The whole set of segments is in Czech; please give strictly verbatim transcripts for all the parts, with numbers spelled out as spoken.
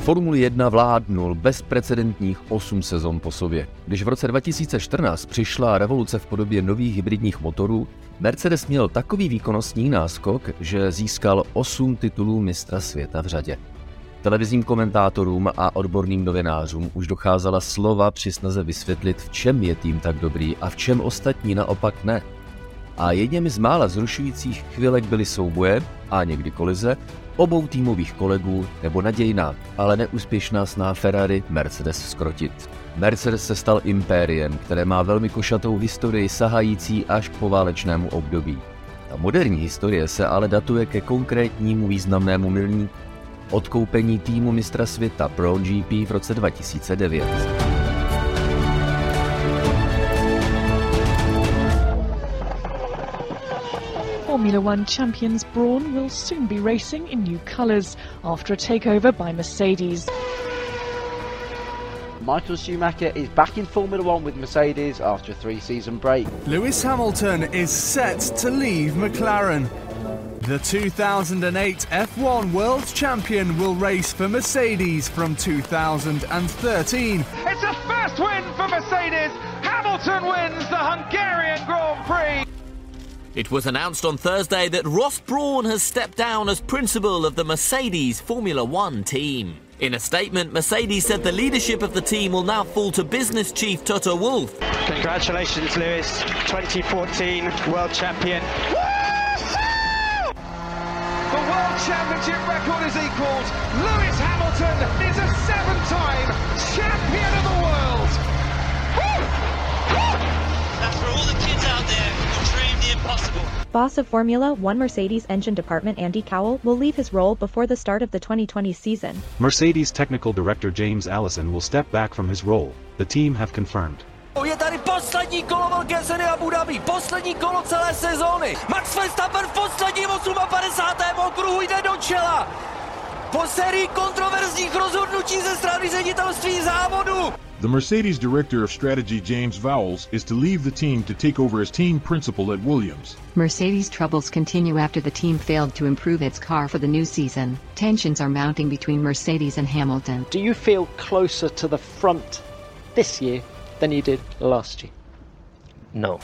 Formuli jedna vládnul bezprecedentních osm sezon po sobě. Když v roce dva tisíce čtrnáct přišla revoluce v podobě nových hybridních motorů, Mercedes měl takový výkonnostní náskok, že získal osm titulů mistra světa v řadě. Televizním komentátorům a odborným novinářům už docházela slova při snaze vysvětlit, v čem je tým tak dobrý a v čem ostatní naopak ne. A jedněmi z mála zrušujících chvilek byly souboje, a někdy kolize, obou týmových kolegů nebo nadějná, ale neúspěšná sná Ferrari Mercedes zkrotit. Mercedes se stal impériem, které má velmi košatou historii sahající až k poválečnému období. Ta moderní historie se ale datuje ke konkrétnímu významnému milníku. Odkoupení týmu mistra světa Pro G P v roce dva tisíce devět. Formula One champions Brawn will soon be racing in new colours after a takeover by Mercedes. Michael Schumacher is back in Formula One with Mercedes after a three-season break. Lewis Hamilton is set to leave McLaren. The two thousand eight F one World Champion will race for Mercedes from two thousand thirteen. It's a first win for Mercedes. Hamilton wins the Hungarian Grand Prix. It was announced on Thursday that Ross Brawn has stepped down as principal of the Mercedes Formula One team. In a statement, Mercedes said the leadership of the team will now fall to business chief Toto Wolff. Congratulations, Lewis, twenty fourteen World Champion. The World Championship record is equalled. Lewis Hamilton is a seven-time champion of the world. That's for all the kids out there who dream the impossible. Boss of Formula One Mercedes engine department Andy Cowell will leave his role before the start of the twenty twenty season. Mercedes technical director James Allison will step back from his role, the team have confirmed. Je tady poslední kolo velké ceny Abu Dhabi, poslední kolo celé sezóny. Max Verstappen v posledním padesátém osmém okruhu jde do čela. Po sérii kontroverzních rozhodnutí ze strany ředitelství závodu. The Mercedes director of strategy James Vowles is to leave the team to take over as team principal at Williams. Mercedes troubles continue after the team failed to improve its car for the new season. Tensions are mounting between Mercedes and Hamilton. Do you feel closer to the front this year than you did last year? No.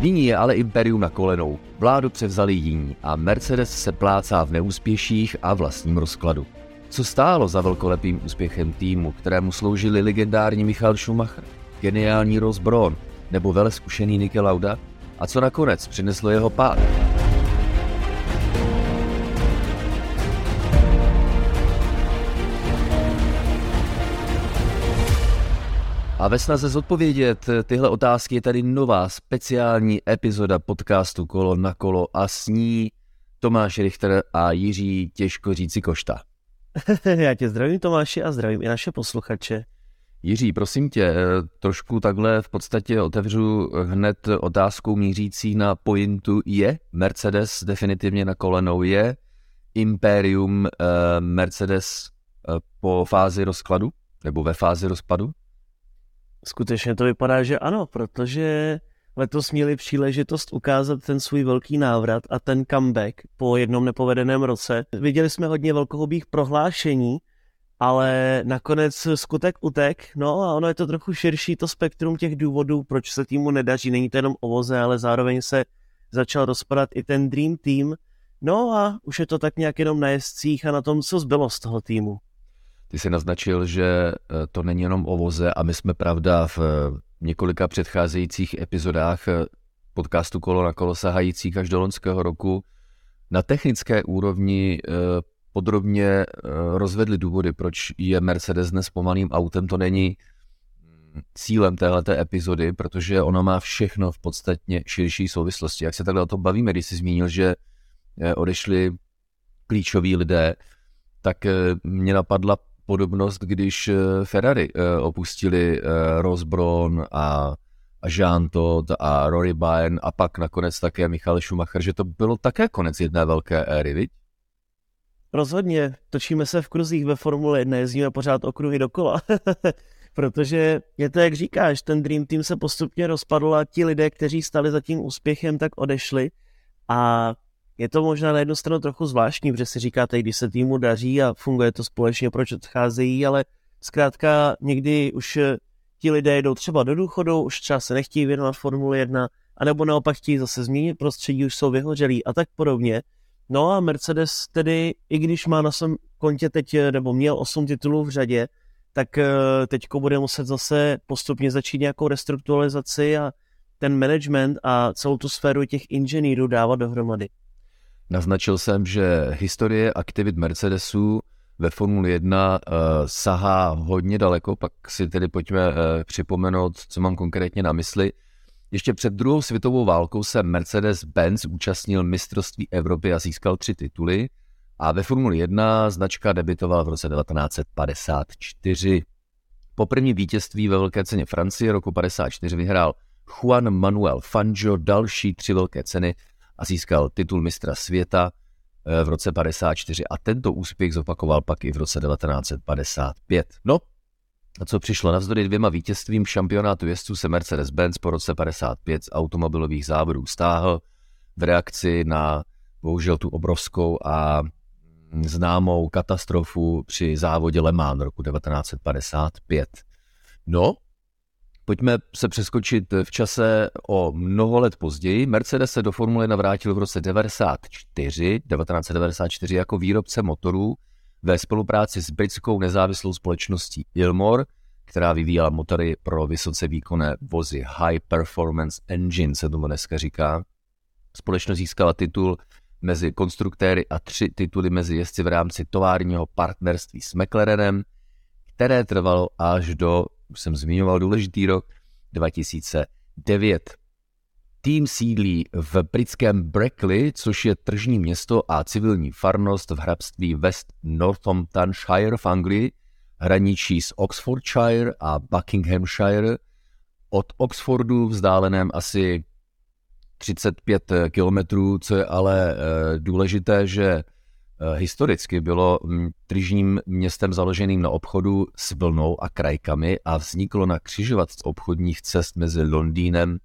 Nyní je ale imperium na kolenou, vládu převzali jiní a Mercedes se plácá v neúspěších a vlastním rozkladu. Co stálo za velkolepým úspěchem týmu, kterému sloužili legendární Michael Schumacher, geniální Ross Brawn nebo veleskušený Niki Lauda, a co nakonec přineslo jeho pád? A ve snaze zodpovědět tyhle otázky je tady nová speciální epizoda podcastu Kolo na kolo a s ní Tomáš Richter a Jiří těžko říci Košta. Já tě zdravím, Tomáši, a zdravím i naše posluchače. Jiří, prosím tě, trošku takhle v podstatě otevřu hned otázkou mířící na pointu. Je Mercedes definitivně na kolenou? Je impérium eh, Mercedes eh, po fázi rozkladu nebo ve fázi rozpadu? Skutečně to vypadá, že ano, protože letos měli příležitost ukázat ten svůj velký návrat a ten comeback po jednom nepovedeném roce. Viděli jsme hodně velkohubých prohlášení, ale nakonec skutek utek, no a ono je to trochu širší, to spektrum těch důvodů, proč se týmu nedaří. Není to jenom o voze, ale zároveň se začal rozpadat i ten Dream Team, no a už je to tak nějak jenom na jezdcích a na tom, co zbylo z toho týmu. Ty jsi naznačil, že to není jenom o voze a my jsme, pravda, v několika předcházejících epizodách podcastu Kolo na kolo sahajících až do loňského roku na technické úrovni podrobně rozvedli důvody, proč je Mercedes dnes pomalým autem. To není cílem téhleté epizody, protože ona má všechno v podstatně širší souvislosti. Jak se takhle o tom bavíme, když jsi zmínil, že odešli klíčoví lidé, tak mě napadla podobnost, když Ferrari opustili Ross Brawn a Jean Todt a Rory Byrne a pak nakonec také Michael Schumacher, že to bylo také konec jedné velké éry, viď? Rozhodně, točíme se v kruzích ve Formule jedna, jezdíme pořád okruhy dokola. protože je to, jak říkáš, ten Dream Team se postupně rozpadl a ti lidé, kteří stali za tím úspěchem, tak odešli a je to možná na jednu stranu trochu zvláštní, protože si říkáte, když se týmu daří a funguje to společně, proč odcházejí, ale zkrátka někdy už ti lidé jdou třeba do důchodu, už třeba se nechtějí věnovat Formule jedna, anebo naopak chtějí zase změnit prostředí, už jsou vyhořelí a tak podobně. No a Mercedes tedy, i když má na svém kontě teď, nebo měl osm titulů v řadě, tak teďko bude muset zase postupně začít nějakou restrukturalizaci a ten management a celou tu sféru těch inženýrů dávat dohromady. Naznačil jsem, že historie aktivit Mercedesu ve Formule jedna uh, sahá hodně daleko, pak si tedy pojďme uh, připomenout, co mám konkrétně na mysli. Ještě před druhou světovou válkou se Mercedes-Benz účastnil mistrovství Evropy a získal tři tituly a ve Formuli jedna značka debutovala v roce devatenáct padesát čtyři. Po první vítězství ve velké ceně Francie roku padesát čtyři vyhrál Juan Manuel Fangio další tři velké ceny a získal titul mistra světa v roce padesát čtyři a tento úspěch zopakoval pak i v roce devatenáct padesát pět. No, a co přišlo? Navzdory dvěma vítězstvím šampionátu jezdců se Mercedes-Benz po roce padesát pět z automobilových závodů stáhl v reakci na bohužel tu obrovskou a známou katastrofu při závodě Le Mans roku devatenáct padesát pět. No, pojďme se přeskočit v čase o mnoho let později. Mercedes se do Formule jedna vrátil v roce devatenáct devadesát čtyři jako výrobce motorů ve spolupráci s britskou nezávislou společností Ilmor, která vyvíjela motory pro vysoce výkonné vozy. High Performance Engine se tomu dneska říká. Společnost získala titul mezi konstruktéry a tři tituly mezi jezdci v rámci továrního partnerství s McLarenem, které trvalo až do, už jsem zmiňoval důležitý rok, dva tisíce devět. Tým sídlí v britském Brackley, což je tržní město a civilní farnost v hrabství West Northamptonshire v Anglii, hraničí s Oxfordshire a Buckinghamshire, od Oxfordu vzdáleném asi třicet pět kilometrů, co je ale důležité, že historicky bylo tržním městem založeným na obchodu s vlnou a krajkami a vzniklo na křižovatce obchodních cest mezi Londýnem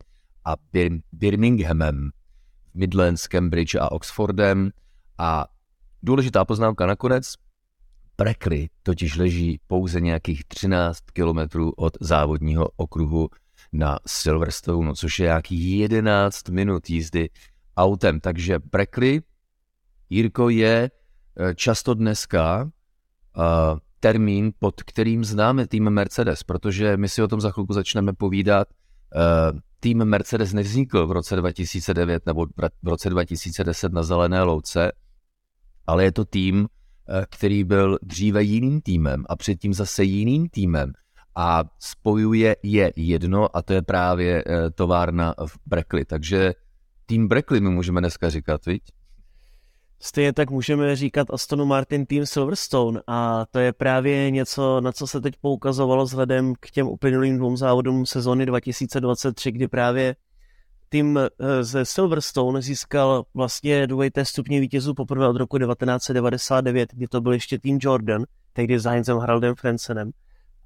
a Bir- Birminghamem, Midlands, Cambridge a Oxfordem. A důležitá poznámka nakonec, Brackley totiž leží pouze nějakých třináct kilometrů od závodního okruhu na Silverstone, což je nějakých jedenáct minut jízdy autem. Takže Brackley, Jirko, je často dneska uh, termín, pod kterým známe tým Mercedes, protože my si o tom za chvilku začneme povídat. Uh, Tým Mercedes nevznikl v roce dva tisíce devět nebo v roce dva tisíce deset na Zelené louce, ale je to tým, který byl dříve jiným týmem a předtím zase jiným týmem a spojuje je jedno a to je právě továrna v Brackley. Takže tým Brackley my můžeme dneska říkat, viď? Stejně tak můžeme říkat Astonu Martin tým Silverstone a to je právě něco, na co se teď poukazovalo vzhledem k těm uplynulým dvou závodům sezóny dva tisíce dvacet tři, kdy právě tým ze Silverstone získal vlastně dvojité stupně vítězů poprvé od roku devatenáct devadesát devět, kdy to byl ještě tým Jordan, tehdy s Heinzem Haraldem Frensenem.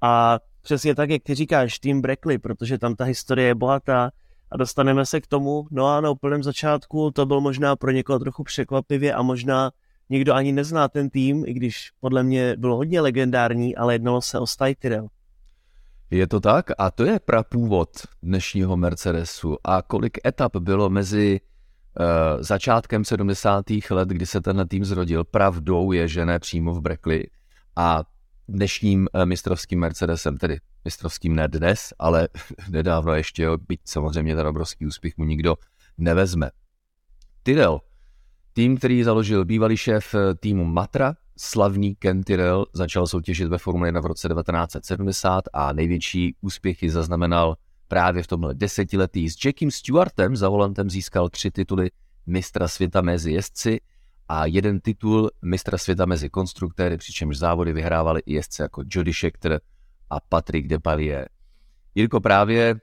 A přesně tak, jak ty říkáš, tým Brackley, protože tam ta historie je bohatá, a dostaneme se k tomu, no a na úplném začátku to byl možná pro někoho trochu překvapivě a možná někdo ani nezná ten tým, i když podle mě bylo hodně legendární, ale jednalo se o Sty Tyrrell. Je to tak a to je prapůvod dnešního Mercedesu a kolik etap bylo mezi uh, začátkem sedmdesátých let, kdy se tenhle tým zrodil, pravdou je, že ne přímo v Brackley a dnešním uh, mistrovským Mercedesem, tedy mistrovským ne dnes, ale nedávno ještě, byť samozřejmě ten obrovský úspěch mu nikdo nevezme. Tyrrell, tým, který založil bývalý šéf týmu Matra, slavný Ken Tyrrell, začal soutěžit ve Formule jedna v roce devatenáct sedmdesát a největší úspěchy zaznamenal právě v tomhle desetiletí. S Jackiem Stewartem za volantem získal tři tituly mistra světa mezi jezdci a jeden titul mistra světa mezi konstruktéry, přičemž závody vyhrávali i jezdci jako Jody Scheckter a Patrick Depailler. Jirko, právě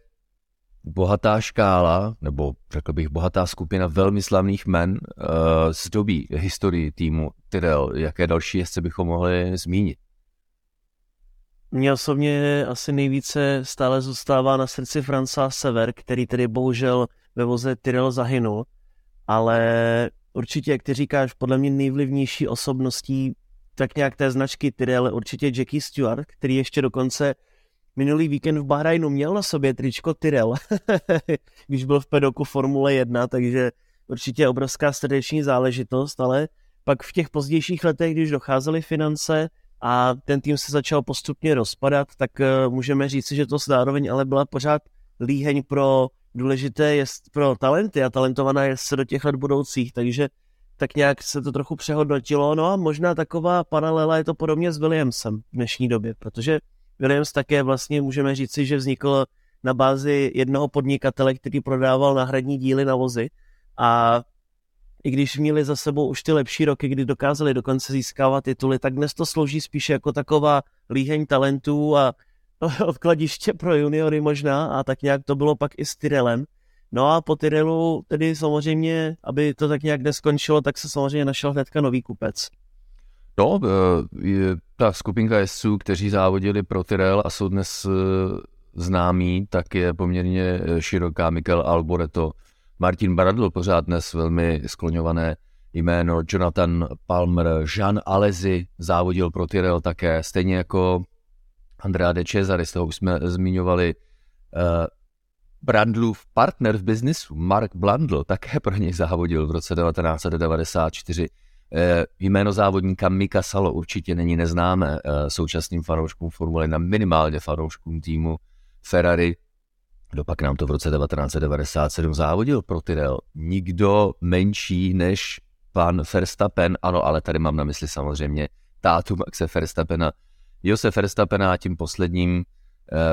bohatá škála, nebo řekl bych bohatá skupina velmi slavných men z doby historii týmu Tyrrell. Jaké další jezdce bychom mohli zmínit? Mně osobně asi nejvíce stále zůstává na srdci Franca Sever, který tedy bohužel ve voze Tyrrell zahynul, ale určitě, jak ty říkáš, podle mě nejvlivnější osobností tak nějak té značky Tyrrell určitě Jackie Stewart, který ještě dokonce minulý víkend v Bahrajnu měl na sobě tričko Tyrrell, když byl v pedoku Formule jedna, takže určitě obrovská srdeční záležitost, ale pak v těch pozdějších letech, když docházely finance a ten tým se začal postupně rozpadat, tak můžeme říct, že to zároveň ale byla pořád líheň pro důležité jest, pro talenty a talentovaná jezdce do těch let budoucích, takže tak nějak se to trochu přehodnotilo. No a možná taková paralela je to podobně s Williamsem v dnešní době, protože Williams také vlastně můžeme říci, že vznikl na bázi jednoho podnikatele, který prodával náhradní díly na vozy, a i když měli za sebou už ty lepší roky, kdy dokázali dokonce získávat tituly, tak dnes to slouží spíše jako taková líheň talentů a odkladiště pro juniory možná, a tak nějak to bylo pak i s Tyrellem. No a po Tyrellu tedy samozřejmě, aby to tak nějak neskončilo, tak se samozřejmě našel hnedka nový kupec. No, ta skupinka jezdců, kteří závodili pro Tyrell a jsou dnes známí, tak je poměrně široká. Mikel Alboreto, Martin Bradl, pořád dnes velmi skloňované jméno, Jonathan Palmer, Jean Alesi závodil pro Tyrell také, stejně jako Andrea De Cesare, z toho už jsme zmiňovali. Brandlův partner v biznisu, Mark Blundell, také pro něj závodil v roce devatenáct set devadesát čtyři. Jméno závodníka Mika Salo určitě není neznámé současným fanouškům Formule jedna, minimálně fanouškům týmu Ferrari. Dopak nám to v roce devatenáct set devadesát sedm závodil pro Tyrrell nikdo menší než pan Verstappen. Ano, ale tady mám na mysli samozřejmě tátu Maxe Verstappena, Jose Verstappena, a tím posledním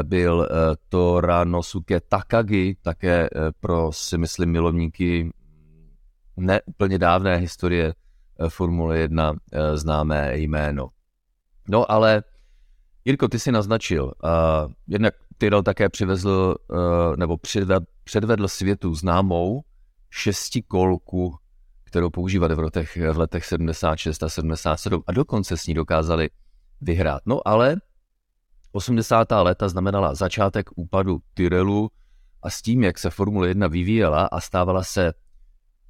byl Toranosuke Takagi, také pro, si myslím, milovníky ne úplně dávné historie Formule jedna známé jméno. No ale, Jirko, ty si naznačil, jednak Tyrrell také přivezl, nebo předvedl světu známou šestikolku, kterou používali v letech, v letech sedmdesát šest a sedmdesát sedm, a dokonce s ní dokázali vyhrát. No ale osmdesátá léta znamenala začátek úpadu Tyrrellu a s tím, jak se Formule jedna vyvíjela a stávala se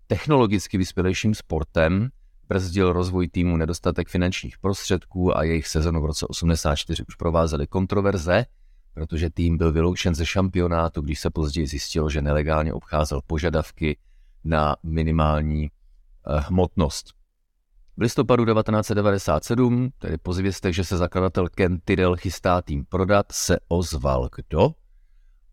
technologicky vyspělejším sportem, brzdil rozvoj týmu nedostatek finančních prostředků a jejich sezonu v roce osmdesát čtyři už provázely kontroverze, protože tým byl vyloučen ze šampionátu, když se později zjistilo, že nelegálně obcházel požadavky na minimální hmotnost. V listopadu devatenáct set devadesát sedm, tedy po zvěstech, že se zakladatel Ken Tyrrell chystá tým prodat, se ozval kdo?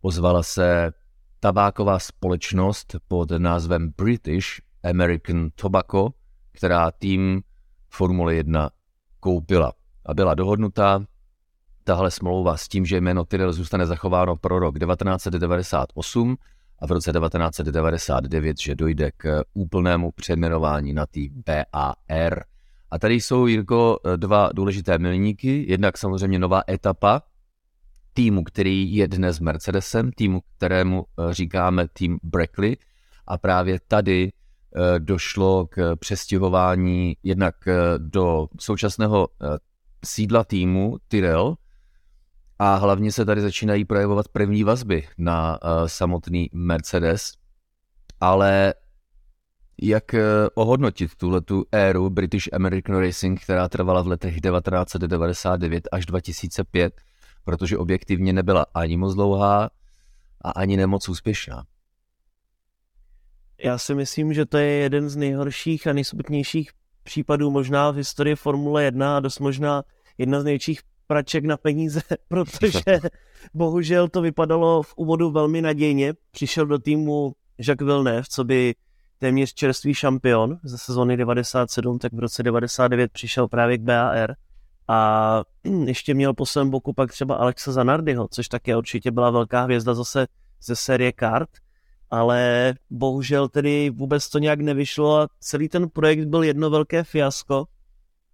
Ozvala se tabáková společnost pod názvem British American Tobacco, která tým Formule jedna koupila. A byla dohodnutá tahle smlouva s tím, že jméno Tyrrell zůstane zachováno pro rok devatenáct set devadesát osm a v roce devatenáct set devadesát devět, že dojde k úplnému přejmenování na tým B A R. A tady jsou, Jirko, dva důležité milníky. Jednak samozřejmě nová etapa týmu, který je dnes Mercedesem, týmu, kterému říkáme tým Brackley. A právě tady došlo k přestěhování jednak do současného sídla týmu Tyrrell, a hlavně se tady začínají projevovat první vazby na uh, samotný Mercedes. Ale jak uh, ohodnotit tuhletu éru British American Racing, která trvala v letech devatenáct set devadesát devět až dva tisíce pět, protože objektivně nebyla ani moc dlouhá a ani nemoc úspěšná? Já si myslím, že to je jeden z nejhorších a nejsmutnějších případů možná v historii Formule jedna a dost možná jedna z největších praček na peníze, protože bohužel to vypadalo v úvodu velmi nadějně. Přišel do týmu Jacques Villeneuve, co by téměř čerstvý šampion ze sezóny devadesát sedm, tak v roce devadesát devět přišel právě k B A R a ještě měl po svém boku pak třeba Alexa Zanardiho, což také určitě byla velká hvězda zase ze série kart, ale bohužel tedy vůbec to nějak nevyšlo a celý ten projekt byl jedno velké fiasko.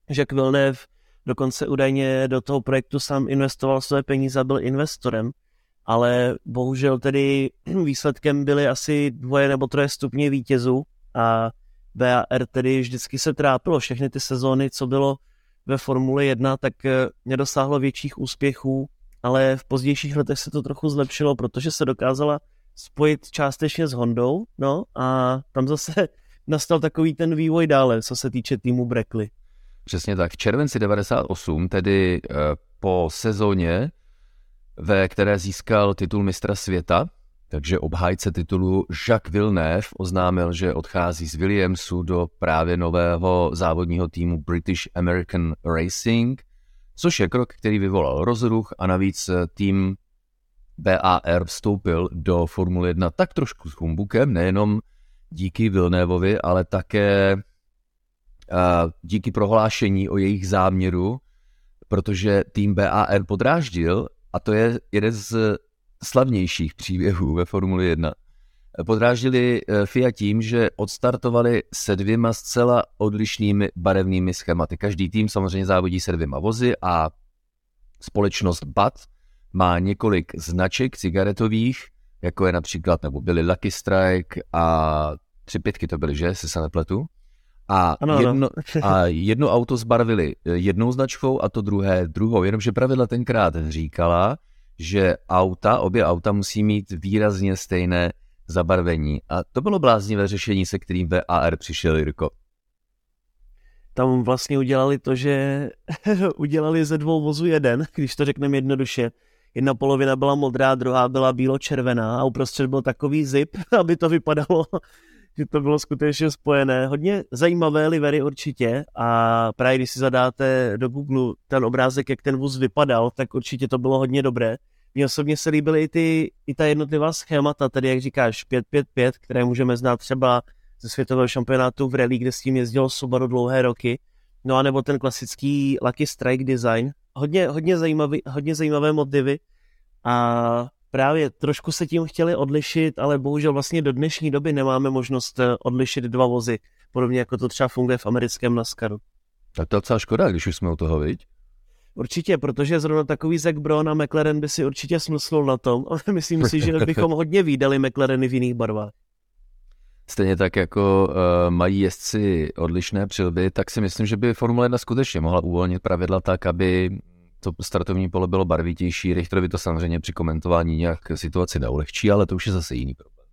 Jacques Villeneuve dokonce údajně do toho projektu sám investoval své peníze a byl investorem, ale bohužel tedy výsledkem byly asi dvoje nebo troje stupně vítězů a B A R tedy vždycky se trápilo všechny ty sezóny, co bylo ve Formuli jedna, tak nedosáhlo větších úspěchů, ale v pozdějších letech se to trochu zlepšilo, protože se dokázala spojit částečně s Hondou, no a tam zase nastal takový ten vývoj dále, co se týče týmu Brackley. Přesně tak. V červenci devadesát osm, tedy po sezóně, ve které získal titul mistra světa, takže obhájce titulu Jacques Villeneuve oznámil, že odchází z Williamsu do právě nového závodního týmu British American Racing, což je krok, který vyvolal rozruch a navíc tým B A R vstoupil do Formule jedna tak trošku s humbukem, nejenom díky Villeneuvovi, ale také díky prohlášení o jejich záměru, protože tým B A R podráždil, a to je jeden z slavnějších příběhů ve Formuli jedna. Podráždili F I A tím, že odstartovali se dvěma zcela odlišnými barevnými schématy. Každý tým samozřejmě závodí se dvěma vozy a společnost B A T má několik značek cigaretových, jako je například, nebo byly Lucky Strike a tři pětky to byly, že? Se se nepletu. A, ano, jedno, ano. a jedno auto zbarvili jednou značkou a to druhé druhou, jenomže pravidla tenkrát říkala, že auta, obě auta musí mít výrazně stejné zabarvení. A to bylo bláznivé řešení, se kterým B A R přišel, Jirko. Tam vlastně udělali to, že udělali ze dvou vozů jeden, když to řekneme jednoduše. Jedna polovina byla modrá, druhá byla bílo-červená a uprostřed byl takový zip, aby to vypadalo, že to bylo skutečně spojené. Hodně zajímavé livery určitě a právě když si zadáte do Google ten obrázek, jak ten vůz vypadal, tak určitě to bylo hodně dobré. Mně osobně se líbily i, ty, i ta jednotlivá schémata, tedy jak říkáš pět pět pět, které můžeme znát třeba ze světového šampionátu v rally, kde s tím jezdilo Subaru dlouhé roky, no a nebo ten klasický Lucky Strike design. Hodně, hodně, zajímavý, hodně zajímavé motivy a právě trošku se tím chtěli odlišit, ale bohužel vlastně do dnešní doby nemáme možnost odlišit dva vozy, podobně jako to třeba funguje v americkém NASCARu. Tak to je docela škoda, když už jsme u toho, viď? Určitě, protože zrovna takový Zac Brown a McLaren by si určitě smyslil na tom, ale myslím si, že bychom hodně vídali McLareny v jiných barvách. Stejně tak jako uh, mají jezdci odlišné přilby, tak si myslím, že by Formule jedna skutečně mohla uvolnit pravidla tak, aby to startovní pole bylo barvitější. Richterovi to samozřejmě při komentování nějak situaci neulehčí, ale to už je zase jiný problém.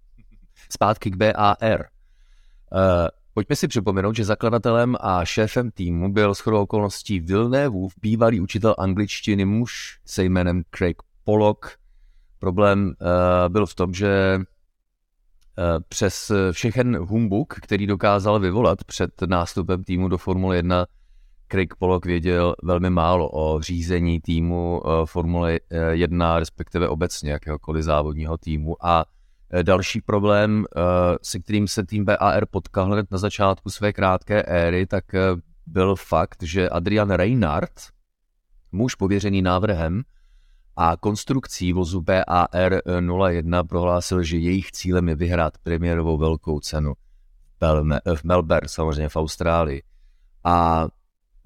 Zpátky k B A R. Uh, pojďme si připomenout, že zakladatelem a šéfem týmu byl shodou okolností Villeneuve, bývalý učitel angličtiny muž se jménem Craig Pollock. Problém uh, byl v tom, že přes všechen humbuk, který dokázal vyvolat před nástupem týmu do Formule jedna, Craig Pollock věděl velmi málo o řízení týmu Formule jedna, respektive obecně jakéhokoliv závodního týmu. A další problém, se kterým se tým B A R potkal hned na začátku své krátké éry, tak byl fakt, že Adrian Reinhardt, muž pověřený návrhem a konstrukcí vozu B A R nula jedna, prohlásil, že jejich cílem je vyhrát premiérovou velkou cenu v Melbourne, samozřejmě v Austrálii. A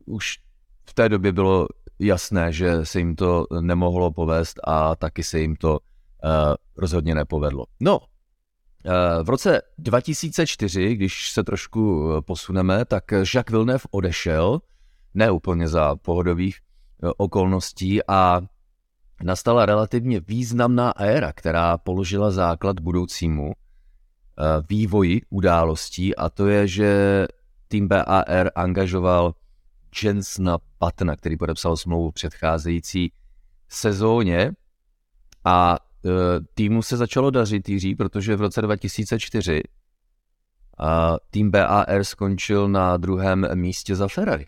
už v té době bylo jasné, že se jim to nemohlo povést a taky se jim to uh, rozhodně nepovedlo. No, uh, v roce dva tisíce čtyři, když se trošku posuneme, tak Jacques Villeneuve odešel, ne úplně za pohodových uh, okolností a nastala relativně významná éra, která položila základ budoucímu vývoji událostí, a to je, že tým B A R angažoval Jensena Buttona, který podepsal smlouvu v předcházející sezóně a týmu se začalo dařit jiří, protože v roce dva tisíce čtyři tým B A R skončil na druhém místě za Ferrari.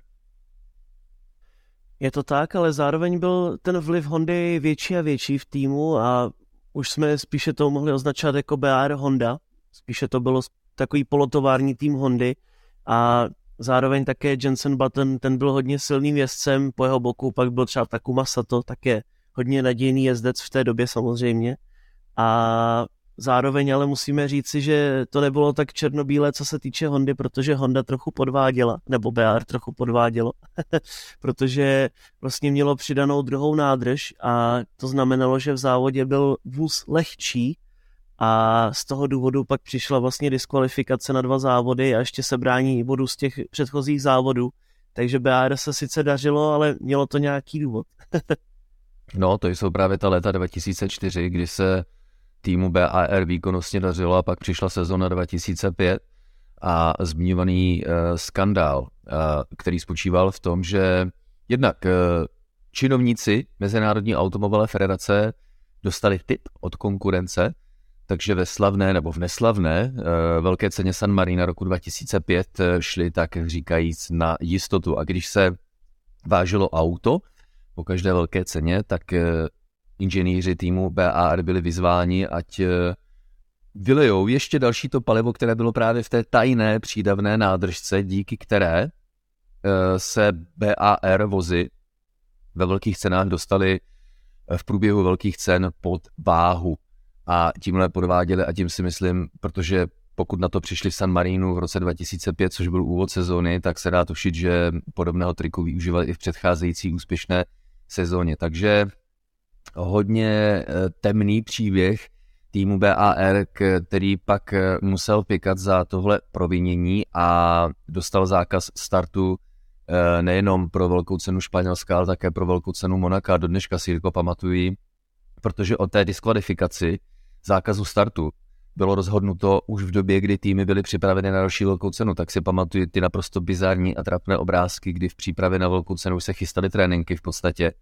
Je to tak, ale zároveň byl ten vliv Hondy větší a větší v týmu a už jsme spíše to mohli označovat jako B A R Honda. Spíše to bylo takový polotovární tým Hondy a zároveň také Jenson Button, ten byl hodně silným jezdcem, po jeho boku pak byl třeba Takuma Sato, také hodně nadějný jezdec v té době samozřejmě. A zároveň ale musíme říci, že to nebylo tak černobílé, co se týče Hondy, protože Honda trochu podváděla, nebo B A R trochu podvádělo, protože vlastně mělo přidanou druhou nádrž a to znamenalo, že v závodě byl vůz lehčí a z toho důvodu pak přišla vlastně diskvalifikace na dva závody a ještě sebrání bodů z těch předchozích závodů Takže bé á er se sice dařilo, ale mělo to nějaký důvod. No, to jsou právě ta léta dva tisíce čtyři, kdy se týmu bé á er výkonnostně dařilo a pak přišla sezona dva tisíce pět a zmiňovaný uh, skandál, uh, který spočíval v tom, že jednak uh, činovníci Mezinárodní automobilové federace dostali tip od konkurence, takže ve slavné nebo v neslavné velké ceně San Marina roku dva tisíce pět šli, tak říkajíc, na jistotu. A když se vážilo auto po každé velké ceně, tak inženýři týmu bé á er byli vyzváni, ať vylejou ještě další to palivo, které bylo právě v té tajné přídavné nádržce, díky které se bé á er vozy ve velkých cenách dostali v průběhu velkých cen pod váhu. A tímhle podváděli a tím si myslím, protože pokud na to přišli v San Marínu v roce dva tisíce pět, což byl úvod sezóny, tak se dá tušit, že podobného triku využívali i v předcházející úspěšné sezóně. Takže hodně temný příběh týmu bé á er, který pak musel pěkat za tohle provinění a dostal zákaz startu nejenom pro velkou cenu Španělska, ale také pro velkou cenu Monaka. Dodneška si to pamatují, protože o té diskvalifikaci zákazu startu bylo rozhodnuto už v době, kdy týmy byly připraveny na další velkou cenu. Tak si pamatuju ty naprosto bizarní a trapné obrázky, kdy v přípravě na velkou cenu se chystaly tréninky v podstatě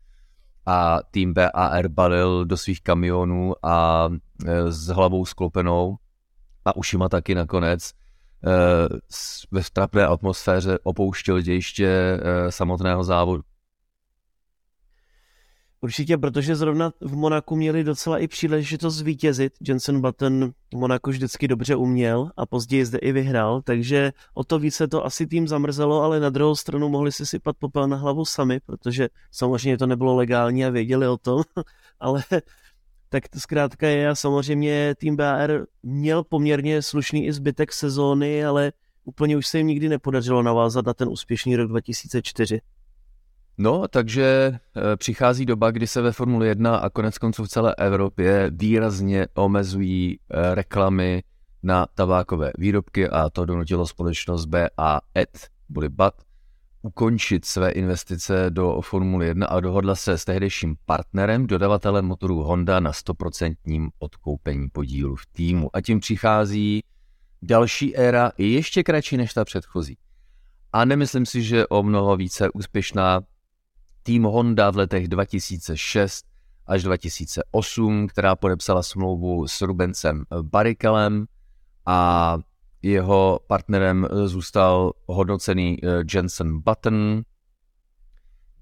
a tým bé á er balil do svých kamionů a s hlavou sklopenou a ušima taky nakonec ve trapné atmosféře opouštěl dějiště samotného závodu. Určitě, protože zrovna v Monaku měli docela i příležitost zvítězit. Jenson Button Monaku vždycky dobře uměl a později zde i vyhrál, takže o to více to asi tým zamrzelo, ale na druhou stranu mohli si sypat popel na hlavu sami, protože samozřejmě to nebylo legální a věděli o tom, ale tak to zkrátka je a samozřejmě tým bé á er měl poměrně slušný i zbytek sezóny, ale úplně už se jim nikdy nepodařilo navázat na ten úspěšný rok dva tisíce čtyři. No, takže přichází doba, kdy se ve Formuli jedna a koneckonců v celé Evropě výrazně omezují reklamy na tabákové výrobky a to donutilo společnost bé á et, bude bé á et, ukončit své investice do Formule jedna a dohodla se s tehdejším partnerem, dodavatelem motorů Honda, na sto procent odkoupení podílu v týmu. A tím přichází další éra, ještě kratší než ta předchozí. A nemyslím si, že o mnoho více úspěšná. Tým Honda v letech dva tisíce šest až dva tisíce osm, která podepsala smlouvu s Rubensem Barrichelem a jeho partnerem zůstal hodnocený Jenson Button,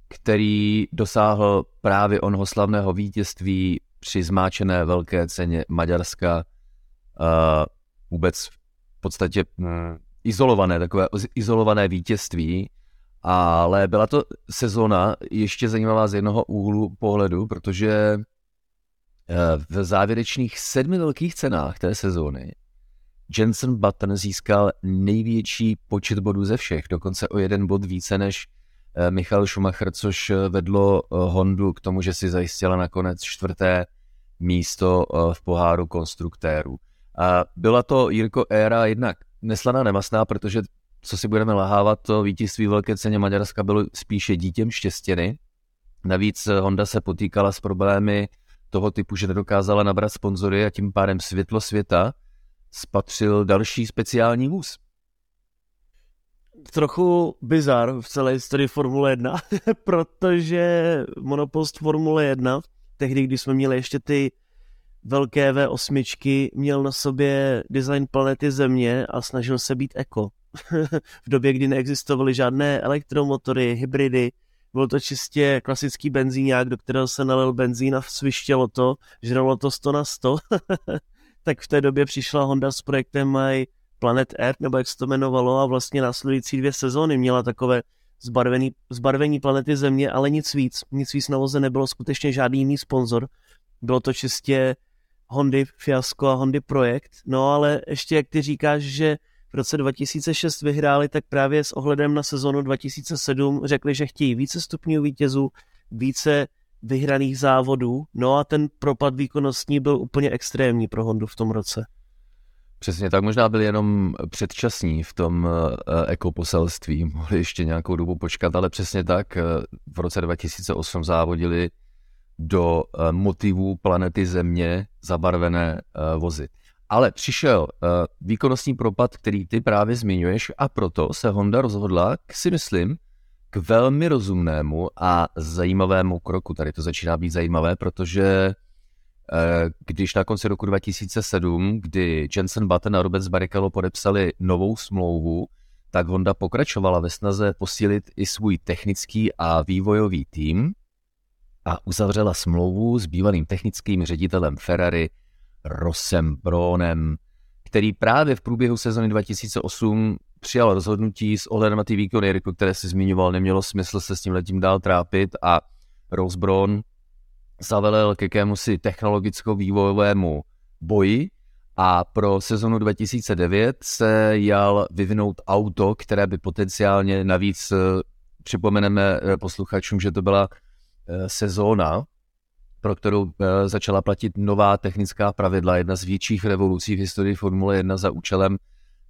který dosáhl právě onho slavného vítězství při zmáčené velké ceně Maďarska, vůbec v podstatě izolované, takové izolované vítězství. Ale byla to sezona ještě zajímavá z jednoho úhlu pohledu, protože v závěrečných sedmi velkých cenách té sezóny Jenson Button získal největší počet bodů ze všech, dokonce o jeden bod více než Michael Schumacher, což vedlo Hondu k tomu, že si zajistila nakonec čtvrté místo v poháru konstruktérů. A byla to, Jirko, éra jednak neslaná nemastná, protože co si budeme lahávat, to vítězství velké ceně Maďarska bylo spíše dítěm štěstěny. Navíc Honda se potýkala s problémy toho typu, že nedokázala nabrat sponzory a tím pádem světlo světa spatřil další speciální vůz. Trochu bizar v celé historii Formule jedna, protože monopost Formule jedna, tehdy, když jsme měli ještě ty velké vé osm, měl na sobě design planety Země a snažil se být eko. V době, kdy neexistovaly žádné elektromotory, hybridy, bylo to čistě klasický benzíňák, do kterého se nalil benzín a svištělo to, žralo to sto na sto, tak v té době přišla Honda s projektem My Planet Earth, nebo jak se to jmenovalo, a vlastně následující dvě sezóny měla takové zbarvený, zbarvení planety Země, ale nic víc, nic víc na voze nebylo skutečně žádný jiný sponzor, bylo to čistě Hondy fiasko a Hondy projekt, no ale ještě jak ty říkáš, že v roce dva tisíce šest vyhráli, tak právě s ohledem na sezonu dva tisíce sedm řekli, že chtějí více stupňů vítězů, více vyhraných závodů, no a ten propad výkonnostní byl úplně extrémní pro Hondu v tom roce. Přesně tak, možná byli jenom předčasní v tom ekoposelství, mohli ještě nějakou dobu počkat, ale přesně tak, v roce dva tisíce osm závodili do motivů planety Země zabarvené vozy. Ale přišel výkonnostní propad, který ty právě zmiňuješ, a proto se Honda rozhodla, si myslím, k velmi rozumnému a zajímavému kroku. Tady to začíná být zajímavé, protože když na konci roku dva tisíce sedm, kdy Jenson Button a Rubens Barrichello podepsali novou smlouvu, tak Honda pokračovala ve snaze posílit i svůj technický a vývojový tým a uzavřela smlouvu s bývalým technickým ředitelem Ferrari Rossem Bronem, který právě v průběhu sezony dva tisíce osm přijal rozhodnutí s ohledem na ty výkony, Riku, které si zmiňoval, nemělo smysl se s tímhletím dál trápit, a Ross Brown zavelel k jakémusi technologicko-vývojovému boji a pro sezonu dva tisíce devět se jal vyvinout auto, které by potenciálně, navíc připomeneme posluchačům, že to byla sezóna, pro kterou začala platit nová technická pravidla, jedna z větších revolucí v historii Formule jedna za účelem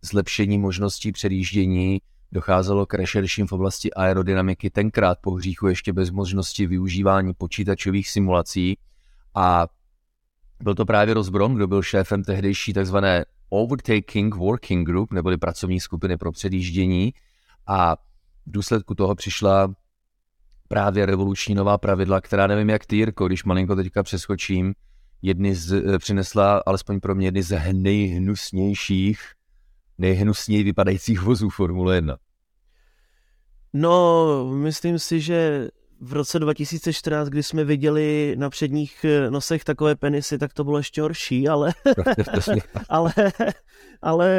zlepšení možností předjíždění. Docházelo k rešerším v oblasti aerodynamiky, tenkrát po hříchu ještě bez možnosti využívání počítačových simulací, a byl to právě Ross Brown, kdo byl šéfem tehdejší tzv. Overtaking Working Group, neboli pracovní skupiny pro předjíždění, a v důsledku toho přišla právě revoluční nová pravidla, která, nevím jak ty, Jirko, když malinko teďka přeskočím, jedny z, přinesla, alespoň pro mě, jedny z nejhnusnějších nejhnusněji vypadajících vozů Formule jedna. No, myslím si, že v roce dva tisíce čtrnáct, kdy jsme viděli na předních nosech takové penisy, tak to bylo ještě horší, ale ale, ale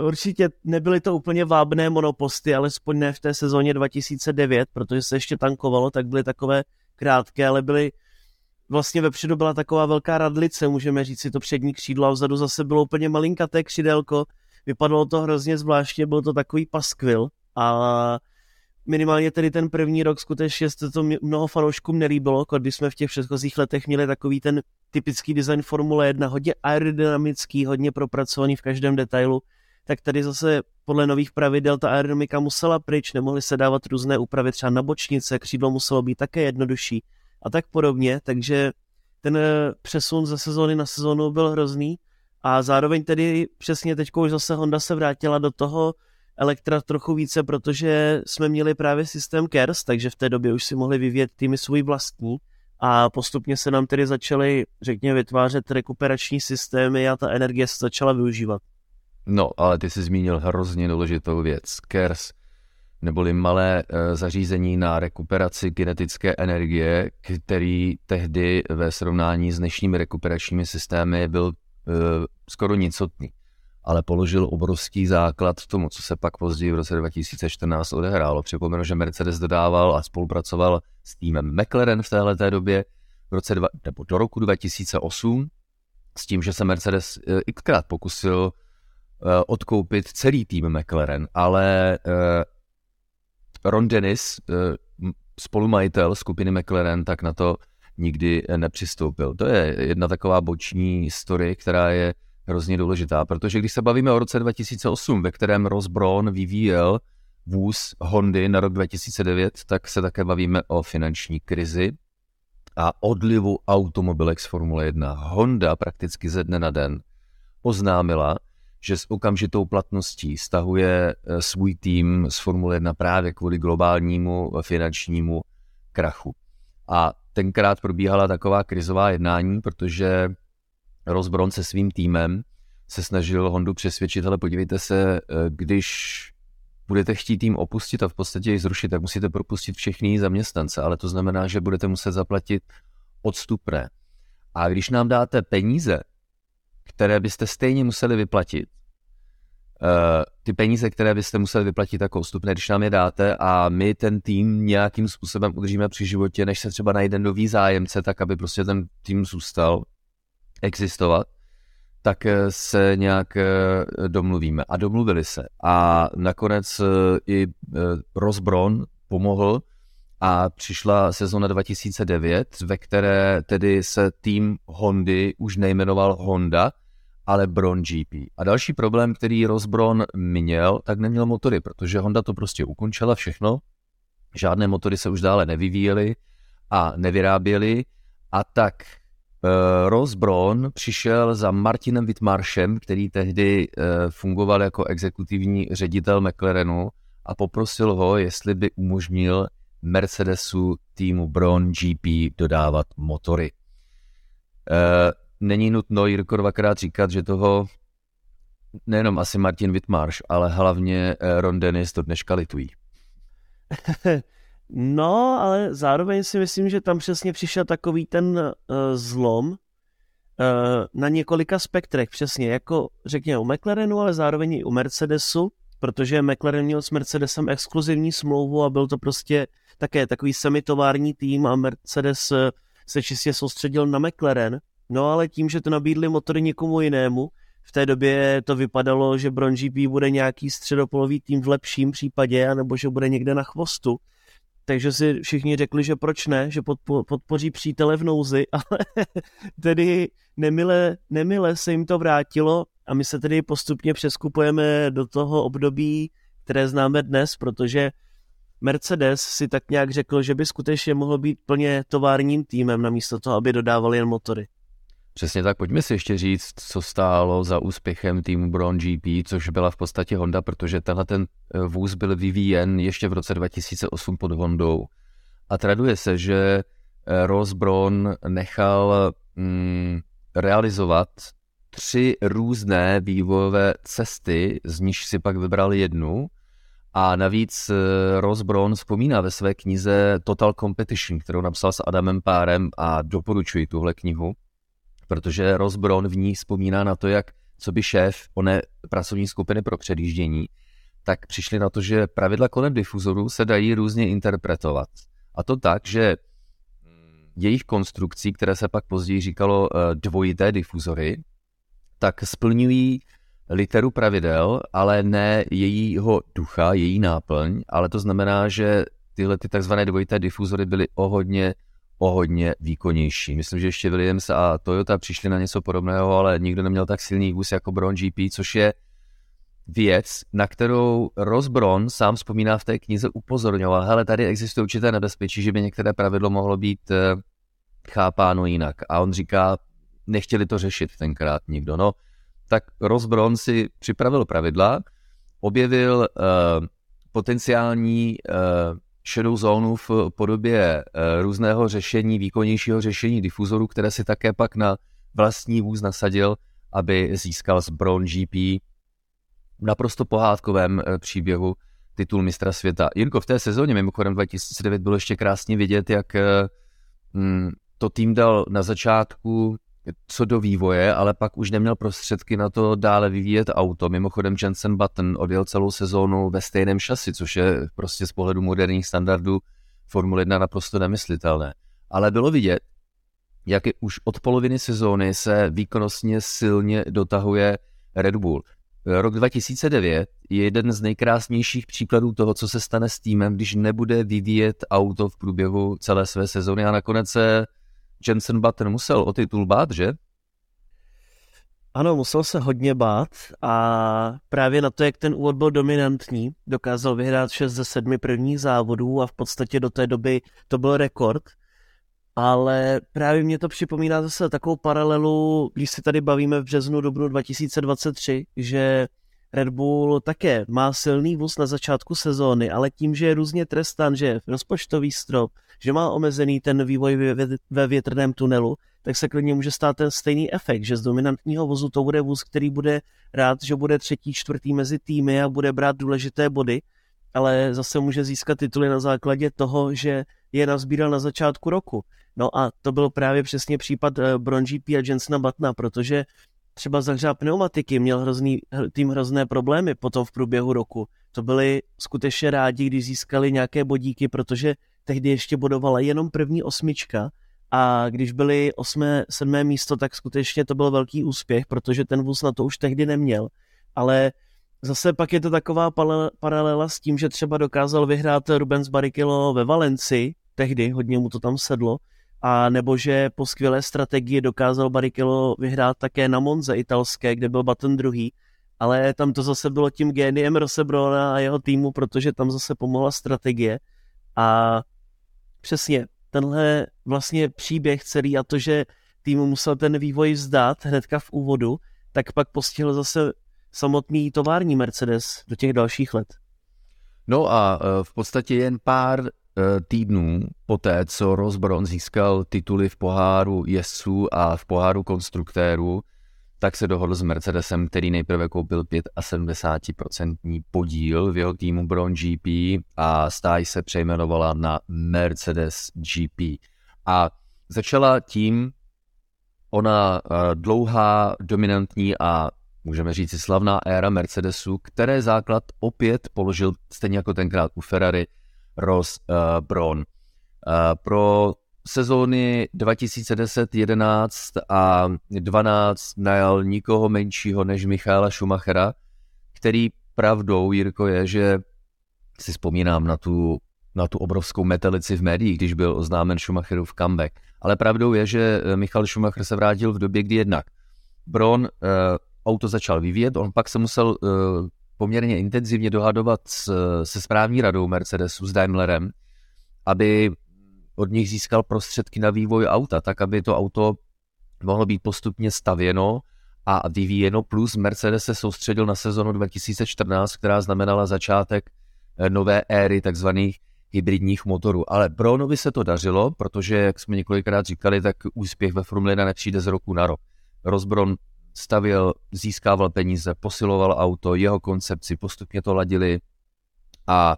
uh, určitě nebyly to úplně vábné monoposty, alespoň ne v té sezóně dva tisíce devět, protože se ještě tankovalo, tak byly takové krátké, ale byly vlastně vepředu byla taková velká radlice, můžeme říct si to přední křídlo, a vzadu zase bylo úplně malinkaté křidelko. Vypadalo to hrozně zvláštně, byl to takový paskvil, a minimálně tedy ten první rok skutečně se to mnoho fanouškům nelíbilo, když jsme v těch předchozích letech měli takový ten typický design Formule jedna, hodně aerodynamický, hodně propracovaný v každém detailu, tak tady zase podle nových pravidel ta aerodynamika musela pryč, nemohly se dávat různé úpravy třeba na bočnice, křídlo muselo být také jednodušší a tak podobně, takže ten přesun ze sezóny na sezónu byl hrozný. A zároveň tedy přesně teď už zase Honda se vrátila do toho elektra trochu více, protože jsme měli právě systém C A R S, takže v té době už si mohli vyvíjet týmy svůj vlastní, a postupně se nám tedy začaly, řekněme, vytvářet rekuperační systémy a ta energie se začala využívat. No, ale ty jsi zmínil hrozně důležitou věc. C A R S, neboli malé zařízení na rekuperaci kinetické energie, který tehdy ve srovnání s dnešními rekuperačními systémy byl skoro nicotný, ale položil obrovský základ tomu, co se pak později v roce dva tisíce čtrnáct odehrálo. Připomenu, že Mercedes dodával a spolupracoval s týmem McLaren v téhleté době v roce dva, nebo do roku dva tisíce osm, s tím, že se Mercedes xkrát pokusil odkoupit celý tým McLaren, ale Ron Dennis, spolumajitel skupiny McLaren, tak na to nikdy nepřistoupil. To je jedna taková boční story, která je hrozně důležitá, protože když se bavíme o roce dva tisíce osm, ve kterém Ross Brown vyvíjel vůz Hondy na rok dva tisíce devět, tak se také bavíme o finanční krizi a odlivu automobilek z Formule jedna. Honda prakticky ze dne na den oznámila, že s okamžitou platností stahuje svůj tým z Formule jedna právě kvůli globálnímu finančnímu krachu. A tenkrát probíhala taková krizová jednání, protože Ross Brown se svým týmem se snažil Hondu přesvědčit, ale podívejte se, když budete chtít tým opustit a v podstatě ji zrušit, tak musíte propustit všechny zaměstnance, ale to znamená, že budete muset zaplatit odstupné. A když nám dáte peníze, které byste stejně museli vyplatit, ty peníze, které byste museli vyplatit jako odstupné, když nám je dáte a my ten tým nějakým způsobem udržíme při životě, než se třeba najde nový zájemce, tak aby prostě ten tým zůstal existovat, tak se nějak domluvíme. A domluvili se. A nakonec i Ross Brown pomohl a přišla sezona dva tisíce devět, ve které tedy se tým Hondy už nejmenoval Honda, ale Bron G P. A další problém, který Rozbron měl, tak neměl motory, protože Honda to prostě ukončila všechno. Žádné motory se už dále nevyvíjely a nevyráběly. A tak eh, Rozbron přišel za Martinem Wittmarschem, který tehdy eh, fungoval jako exekutivní ředitel McLarenu, a poprosil ho, jestli by umožnil Mercedesu týmu Bron G P dodávat motory. Eh, není nutno, Jirko, dvakrát říkat, že toho nejenom asi Martin Wittmarsch, ale hlavně Ron Dennis to dneška litují. No, ale zároveň si myslím, že tam přesně přišel takový ten uh, zlom uh, na několika spektrech, přesně, jako řekněme u McLarenu, ale zároveň i u Mercedesu, protože McLaren měl s Mercedesem exkluzivní smlouvu a byl to prostě také takový semitovární tým a Mercedes se čistě soustředil na McLaren. No ale tím, že to nabídli motory někomu jinému, v té době to vypadalo, že Bron G P bude nějaký středopolový tým v lepším případě, anebo že bude někde na chvostu. Takže si všichni řekli, že proč ne, že podpo- podpoří přítele v nouzi, ale tedy nemile, nemile se jim to vrátilo a my se tedy postupně přeskupujeme do toho období, které známe dnes, protože Mercedes si tak nějak řekl, že by skutečně mohl být plně továrním týmem namísto toho, aby dodávali jen motory. Přesně tak, pojďme si ještě říct, co stálo za úspěchem týmu Bron G P, což byla v podstatě Honda, protože tenhle ten vůz byl vyvíjen ještě v roce dva tisíce osm pod Hondou. A traduje se, že Ross Brawn nechal mm, realizovat tři různé vývojové cesty, z níž si pak vybral jednu. A navíc Ross Brawn vzpomíná ve své knize Total Competition, kterou napsal s Adamem Párem, a doporučuji tuhle knihu, protože Ross Brawn v ní vzpomíná na to, jak co by šéf oné pracovní skupiny pro předjíždění, tak přišli na to, že pravidla kolem difuzoru se dají různě interpretovat. A to tak, že jejich konstrukcí, které se pak později říkalo dvojité difuzory, tak splňují literu pravidel, ale ne jejího ducha, její náplň, ale to znamená, že tyhle ty takzvané dvojité difuzory byly o hodně o hodně výkonnější. Myslím, že ještě Williams a Toyota přišli na něco podobného, ale nikdo neměl tak silný vůz jako Bron G P, což je věc, na kterou Ross Brawn sám vzpomíná v té knize, upozorňoval, hele, tady existuje určité nebezpečí, že by některé pravidlo mohlo být chápáno jinak. A on říká, nechtěli to řešit tenkrát nikdo. No, tak Ross Brawn si připravil pravidla, objevil eh, potenciální eh, šedou zónu v podobě různého řešení, výkonnějšího řešení difuzoru, které si také pak na vlastní vůz nasadil, aby získal z Bron G P v naprosto pohádkovém příběhu titul mistra světa. Jirko, v té sezóně mimochodem dva tisíce devět bylo ještě krásně vidět, jak to tým dal na začátku co do vývoje, ale pak už neměl prostředky na to dále vyvíjet auto. Mimochodem Jenson Button odjel celou sezónu ve stejném šasi, což je prostě z pohledu moderních standardů Formule jedna naprosto nemyslitelné. Ale bylo vidět, jak už od poloviny sezóny se výkonnostně silně dotahuje Red Bull. Rok dva tisíce devět je jeden z nejkrásnějších příkladů toho, co se stane s týmem, když nebude vyvíjet auto v průběhu celé své sezóny, a nakonec se Jenson Button musel o titul bát, že? Ano, musel se hodně bát a právě na to, jak ten úvod byl dominantní, dokázal vyhrát šest ze sedmi prvních závodů a v podstatě do té doby to byl rekord, ale právě mě to připomíná zase takovou paralelu, když se tady bavíme v březnu, dubnu dva tisíce dvacet tři, že Red Bull také má silný vůz na začátku sezóny, ale tím, že je různě trestán, že je rozpočtový strop, že má omezený ten vývoj ve větrném tunelu, tak se klidně může stát ten stejný efekt, že z dominantního vozu to bude vůz, který bude rád, že bude třetí, čtvrtý mezi týmy a bude brát důležité body, ale zase může získat tituly na základě toho, že je nazbíral na začátku roku. No a to byl právě přesně případ Bron G P a Jensena Buttona, protože třeba zahřát pneumatiky, měl hrozný, tým hrozné problémy potom v průběhu roku. To byli skutečně rádi, když získali nějaké bodíky, protože tehdy ještě bodovala jenom první osmička a když byly osmé, sedmé místo, tak skutečně to byl velký úspěch, protože ten vůz na to už tehdy neměl. Ale zase pak je to taková paralela s tím, že třeba dokázal vyhrát Rubens Barrichello ve Valencii, tehdy hodně mu to tam sedlo, a nebo že po skvělé strategii dokázal Barrichello vyhrát také na Monze italské, kde byl Button druhý, ale tam to zase bylo tím géniem Rossebrona a jeho týmu, protože tam zase pomohla strategie. A přesně tenhle vlastně příběh celý a to, že tým musel ten vývoj vzdát hnedka v úvodu, tak pak postihl zase samotný tovární Mercedes do těch dalších let. No a v podstatě jen pár týdnů poté, co Rosberg získal tituly v poháru jezdců a v poháru konstruktérů, tak se dohodl s Mercedesem, který nejprve koupil sedmdesát pět procent podíl v jeho týmu Braun G P a stáj se přejmenovala na Mercedes G P. A začala tím ona dlouhá, dominantní a můžeme říct slavná éra Mercedesu, které základ opět položil stejně jako tenkrát u Ferrari Ross uh, Braun. Uh, pro sezóny dva tisíce deset, jedenáct a dvanáct najal nikoho menšího než Michaela Schumachera, který pravdou, Jirko, je, že si vzpomínám na tu, na tu obrovskou metelici v médiích, když byl oznámen Schumacherův comeback. Ale pravdou je, že Michael Schumacher se vrátil v době, kdy jednak Braun uh, auto začal vyvíjet, on pak se musel uh, poměrně intenzivně dohadovat s, se správní radou Mercedesu, s Daimlerem, aby od nich získal prostředky na vývoj auta, tak aby to auto mohlo být postupně stavěno a vyvíjeno, plus Mercedes se soustředil na sezonu dva tisíce čtrnáct, která znamenala začátek nové éry takzvaných hybridních motorů. Ale Brownovi se to dařilo, protože, jak jsme několikrát říkali, tak úspěch ve Formule jedna nepřijde z roku na rok. Ross Braun stavěl, získával peníze, posiloval auto, jeho koncepci, postupně to ladili a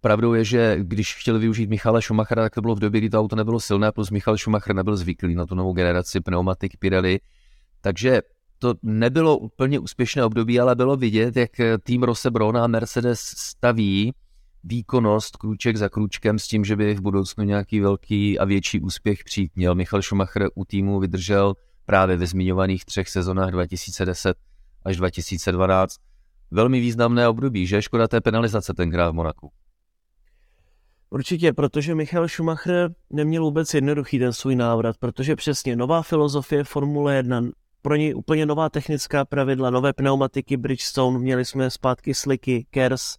pravdou je, že když chtěli využít Michala Schumachera, tak to bylo v době, kdy to auto nebylo silné, plus Michal Schumacher nebyl zvyklý na tu novou generaci pneumatik Pirelli, takže to nebylo úplně úspěšné období, ale bylo vidět, jak tým Rosse Brauna a Mercedes staví výkonnost krůček za krůčkem s tím, že by v budoucnu nějaký velký a větší úspěch přijít měl. Michael Schumacher u týmu vydržel právě ve zmiňovaných třech sezonách dva tisíce deset až dva tisíce dvanáct. Velmi významné období, že? Škoda té penalizace tenkrát v Monaku. Určitě, protože Michael Schumacher neměl vůbec jednoduchý ten svůj návrat, protože přesně nová filozofie Formule jedna, pro něj úplně nová technická pravidla, nové pneumatiky Bridgestone, měli jsme zpátky sliky, kers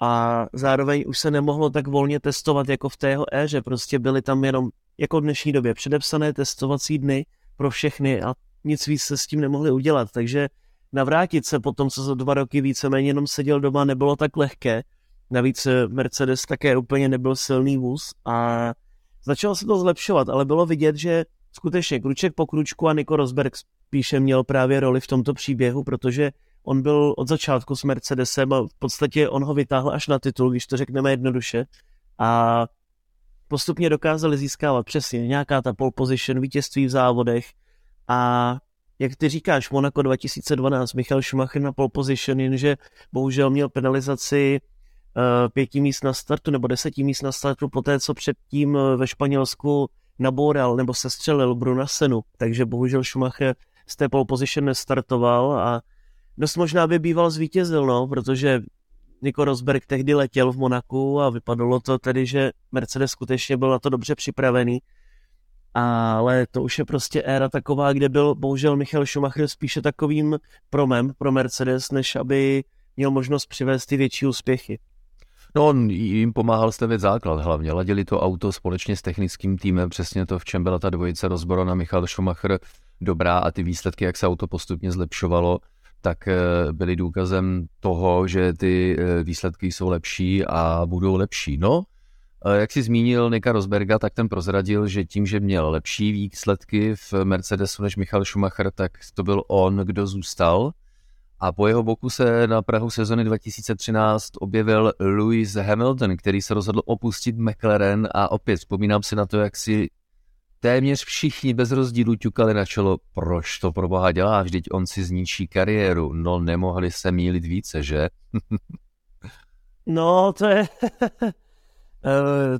a zároveň už se nemohlo tak volně testovat jako v té jeho éře, prostě byly tam jenom jako v dnešní době předepsané testovací dny pro všechny a nic víc se s tím nemohli udělat, takže navrátit se po tom, co za dva roky víceméně jenom seděl doma, nebylo tak lehké. Navíc Mercedes také úplně nebyl silný vůz a začalo se to zlepšovat, ale bylo vidět, že skutečně kruček po kručku a Nico Rosberg spíše měl právě roli v tomto příběhu, protože on byl od začátku s Mercedesem a v podstatě on ho vytáhl až na titul, když to řekneme jednoduše, a postupně dokázali získávat přesně nějaká ta pole position, vítězství v závodech a jak ty říkáš, Monaco dva tisíce dvanáct, Michael Schumacher na pole position, jenže bohužel měl penalizaci pěti míst na startu nebo deseti míst na startu poté, co předtím ve Španělsku naboural nebo sestřelil Bruna Senu, takže bohužel Schumacher z té pole position nestartoval a dost možná by býval zvítězil, no, protože Nico Rosberg tehdy letěl v Monaku a vypadalo to tedy, že Mercedes skutečně byl na to dobře připravený, ale to už je prostě éra taková, kde byl bohužel Michael Schumacher spíše takovým promem pro Mercedes, než aby měl možnost přivést ty větší úspěchy. No, on jim pomáhal stavět základ hlavně. Ladili to auto společně s technickým týmem, přesně to, v čem byla ta dvojice Ross Braun a Michael Schumacher dobrá, a ty výsledky, jak se auto postupně zlepšovalo, tak byly důkazem toho, že ty výsledky jsou lepší a budou lepší. No, jak si zmínil Nika Rosberga, tak ten prozradil, že tím, že měl lepší výsledky v Mercedesu než Michael Schumacher, tak to byl on, kdo zůstal. A po jeho boku se na prahu sezony dva tisíce třináct objevil Lewis Hamilton, který se rozhodl opustit McLaren a opět vzpomínám si na to, jak si téměř všichni bez rozdílu ťukali na čelo. Proč to pro boha dělá? Vždyť on si zničí kariéru. No, nemohli se mýlit více, že? No, to je...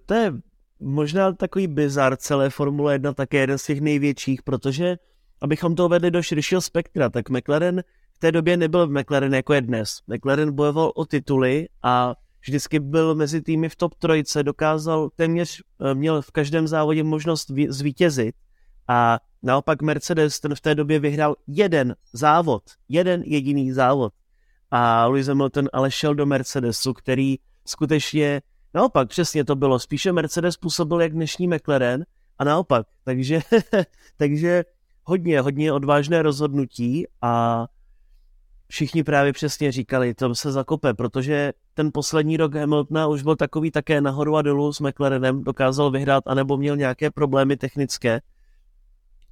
to je možná takový bizar celé Formule jedna, také jeden z těch největších, protože abychom to vedli do širšího spektra, tak McLaren v té době nebyl McLaren jako je dnes. McLaren bojoval o tituly a vždycky byl mezi týmy v top trojce, dokázal téměř, měl v každém závodě možnost zvítězit a naopak Mercedes ten v té době vyhrál jeden závod, jeden jediný závod a Lewis Hamilton ale šel do Mercedesu, který skutečně, naopak přesně to bylo, spíše Mercedes působil jak dnešní McLaren a naopak, takže, takže hodně, hodně odvážné rozhodnutí a všichni právě přesně říkali, to se zakope, protože ten poslední rok Hamiltona už byl takový také nahoru a dolů s McLarenem, dokázal vyhrát, anebo měl nějaké problémy technické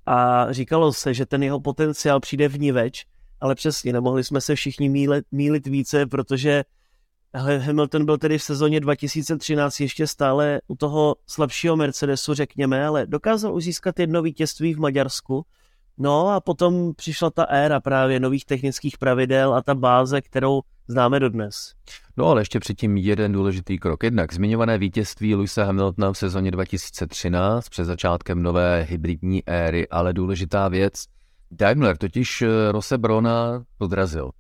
a říkalo se, že ten jeho potenciál přijde vniveč, ale přesně nemohli jsme se všichni mílit, mílit více, protože Hamilton byl tedy v sezóně dva tisíce třináct ještě stále u toho slabšího Mercedesu, řekněme, ale dokázal už získat jedno vítězství v Maďarsku. No a potom přišla ta éra právě nových technických pravidel a ta báze, kterou známe dodnes. No ale ještě předtím jeden důležitý krok. Jednak zmiňované vítězství Lewise Hamiltona v sezóně dva tisíce třináct před začátkem nové hybridní éry, ale důležitá věc, Daimler totiž Rosse Brona podrazil.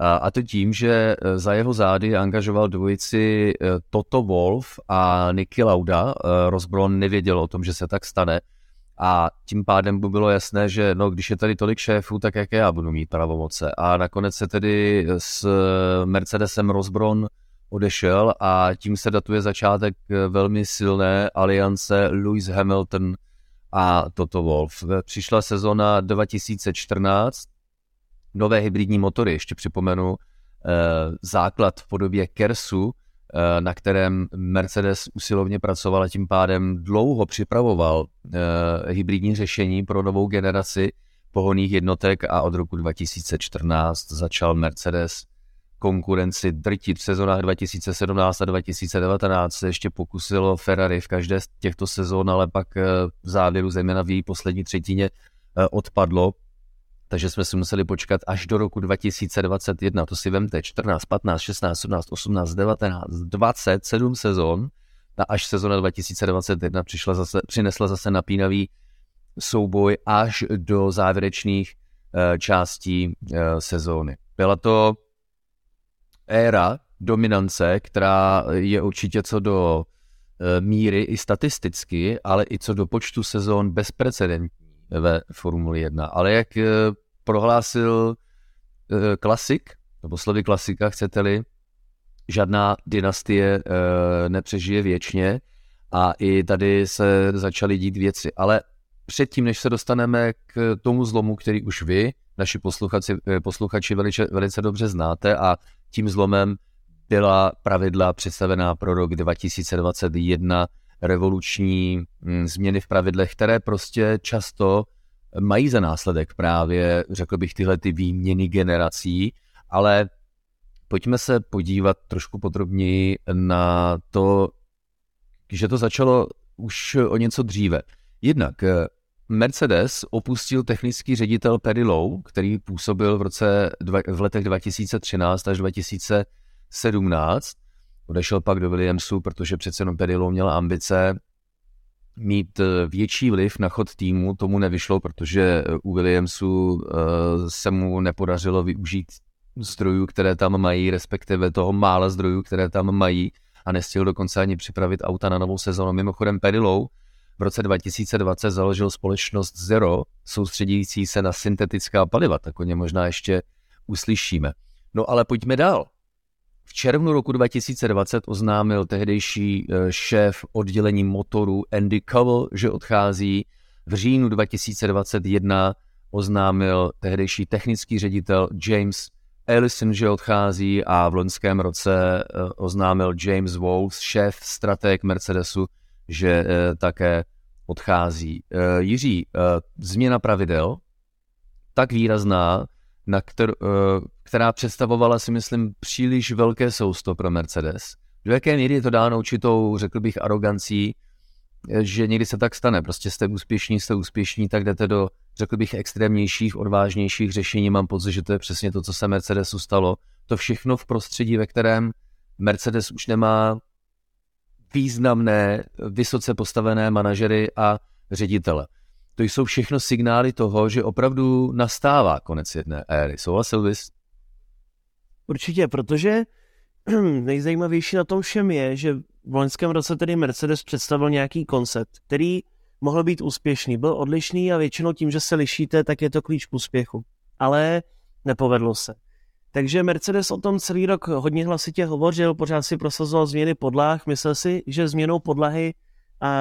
A, a to tím, že za jeho zády angažoval dvojici Toto Wolff a Niki Lauda. Ross Braun nevěděl o tom, že se tak stane. A tím pádem by bylo jasné, že no, když je tady tolik šéfů, tak jaké já budu mít pravomoce. A nakonec se tedy s Mercedesem Ross Braun odešel a tím se datuje začátek velmi silné aliance Lewis Hamilton a Toto Wolff. Přišla sezona dva tisíce čtrnáct, nové hybridní motory, ještě připomenu, základ v podobě Kersu, na kterém Mercedes usilovně pracoval a tím pádem dlouho připravoval hybridní řešení pro novou generaci pohonných jednotek a od roku dva tisíce čtrnáct začal Mercedes konkurenci drtit. V sezónách dva tisíce sedmnáct a dva tisíce devatenáct se ještě pokusilo Ferrari v každé z těchto sezón, ale pak v závěru, zejména v její poslední třetině, odpadlo. Takže jsme si museli počkat až do roku dva tisíce dvacet jedna, to si vemte, čtrnáct, patnáct, šestnáct, sedmnáct, osmnáct, devatenáct, dvacet, sedm sezon, a až sezona dva tisíce dvacet jedna přišla zase, přinesla zase napínavý souboj až do závěrečných uh, částí uh, sezóny. Byla to éra dominance, která je určitě co do uh, míry i statisticky, ale i co do počtu sezon bezprecedentní ve Formuli jedna. Ale jak prohlásil klasik, nebo slovy klasika, chcete-li, žádná dynastie nepřežije věčně a i tady se začaly dít věci. Ale předtím, než se dostaneme k tomu zlomu, který už vy, naši posluchači, posluchači velice, velice dobře znáte, a tím zlomem byla pravidla představená pro rok dva tisíce dvacet jedna, revoluční změny v pravidlech, které prostě často mají za následek právě, řekl bych, tyhle ty výměny generací, ale pojďme se podívat trošku podrobněji na to, že to začalo už o něco dříve. Jednak Mercedes opustil technický ředitel Perry Lowe, který působil v, roce, v letech dva tisíce třináct až dva tisíce sedmnáct, Odešel pak do Williamsu, protože přece jenom Perry Lowe měl ambice mít větší vliv na chod týmu, tomu nevyšlo, protože u Williamsu se mu nepodařilo využít zdrojů, které tam mají, respektive toho mála zdrojů, které tam mají, a nestihl dokonce ani připravit auta na novou sezonu. Mimochodem Perry Lowe v roce dva tisíce dvacet založil společnost Zero, soustředící se na syntetická paliva, tak o ně možná ještě uslyšíme. No ale pojďme dál. V červnu roku dva tisíce dvacet oznámil tehdejší šéf oddělení motorů Andy Cowell, že odchází. V říjnu dva tisíce dvacet jedna oznámil tehdejší technický ředitel James Ellison, že odchází, a v loňském roce oznámil James Wolff, šéf stratég Mercedesu, že také odchází. Jiří, změna pravidel tak výrazná, na kter, která představovala, si myslím, příliš velké sousto pro Mercedes. Do jaké míry je to dáno určitou, řekl bych, arogancí, že někdy se tak stane. Prostě jste úspěšní, jste úspěšní, tak jdete do, řekl bych, extrémnějších, odvážnějších řešení. Mám pocit, že to je přesně to, co se Mercedesu stalo. To všechno v prostředí, ve kterém Mercedes už nemá významné, vysoce postavené manažery a ředitele. To jsou všechno signály toho, že opravdu nastává konec jedné éry. Souhlasil bys? Určitě, protože nejzajímavější na tom všem je, že v loňském roce tedy Mercedes představil nějaký koncept, který mohl být úspěšný, byl odlišný a většinou tím, že se lišíte, tak je to klíč k úspěchu. Ale nepovedlo se. Takže Mercedes o tom celý rok hodně hlasitě hovořil, pořád si prosazoval změny podlah, myslel si, že změnou podlahy a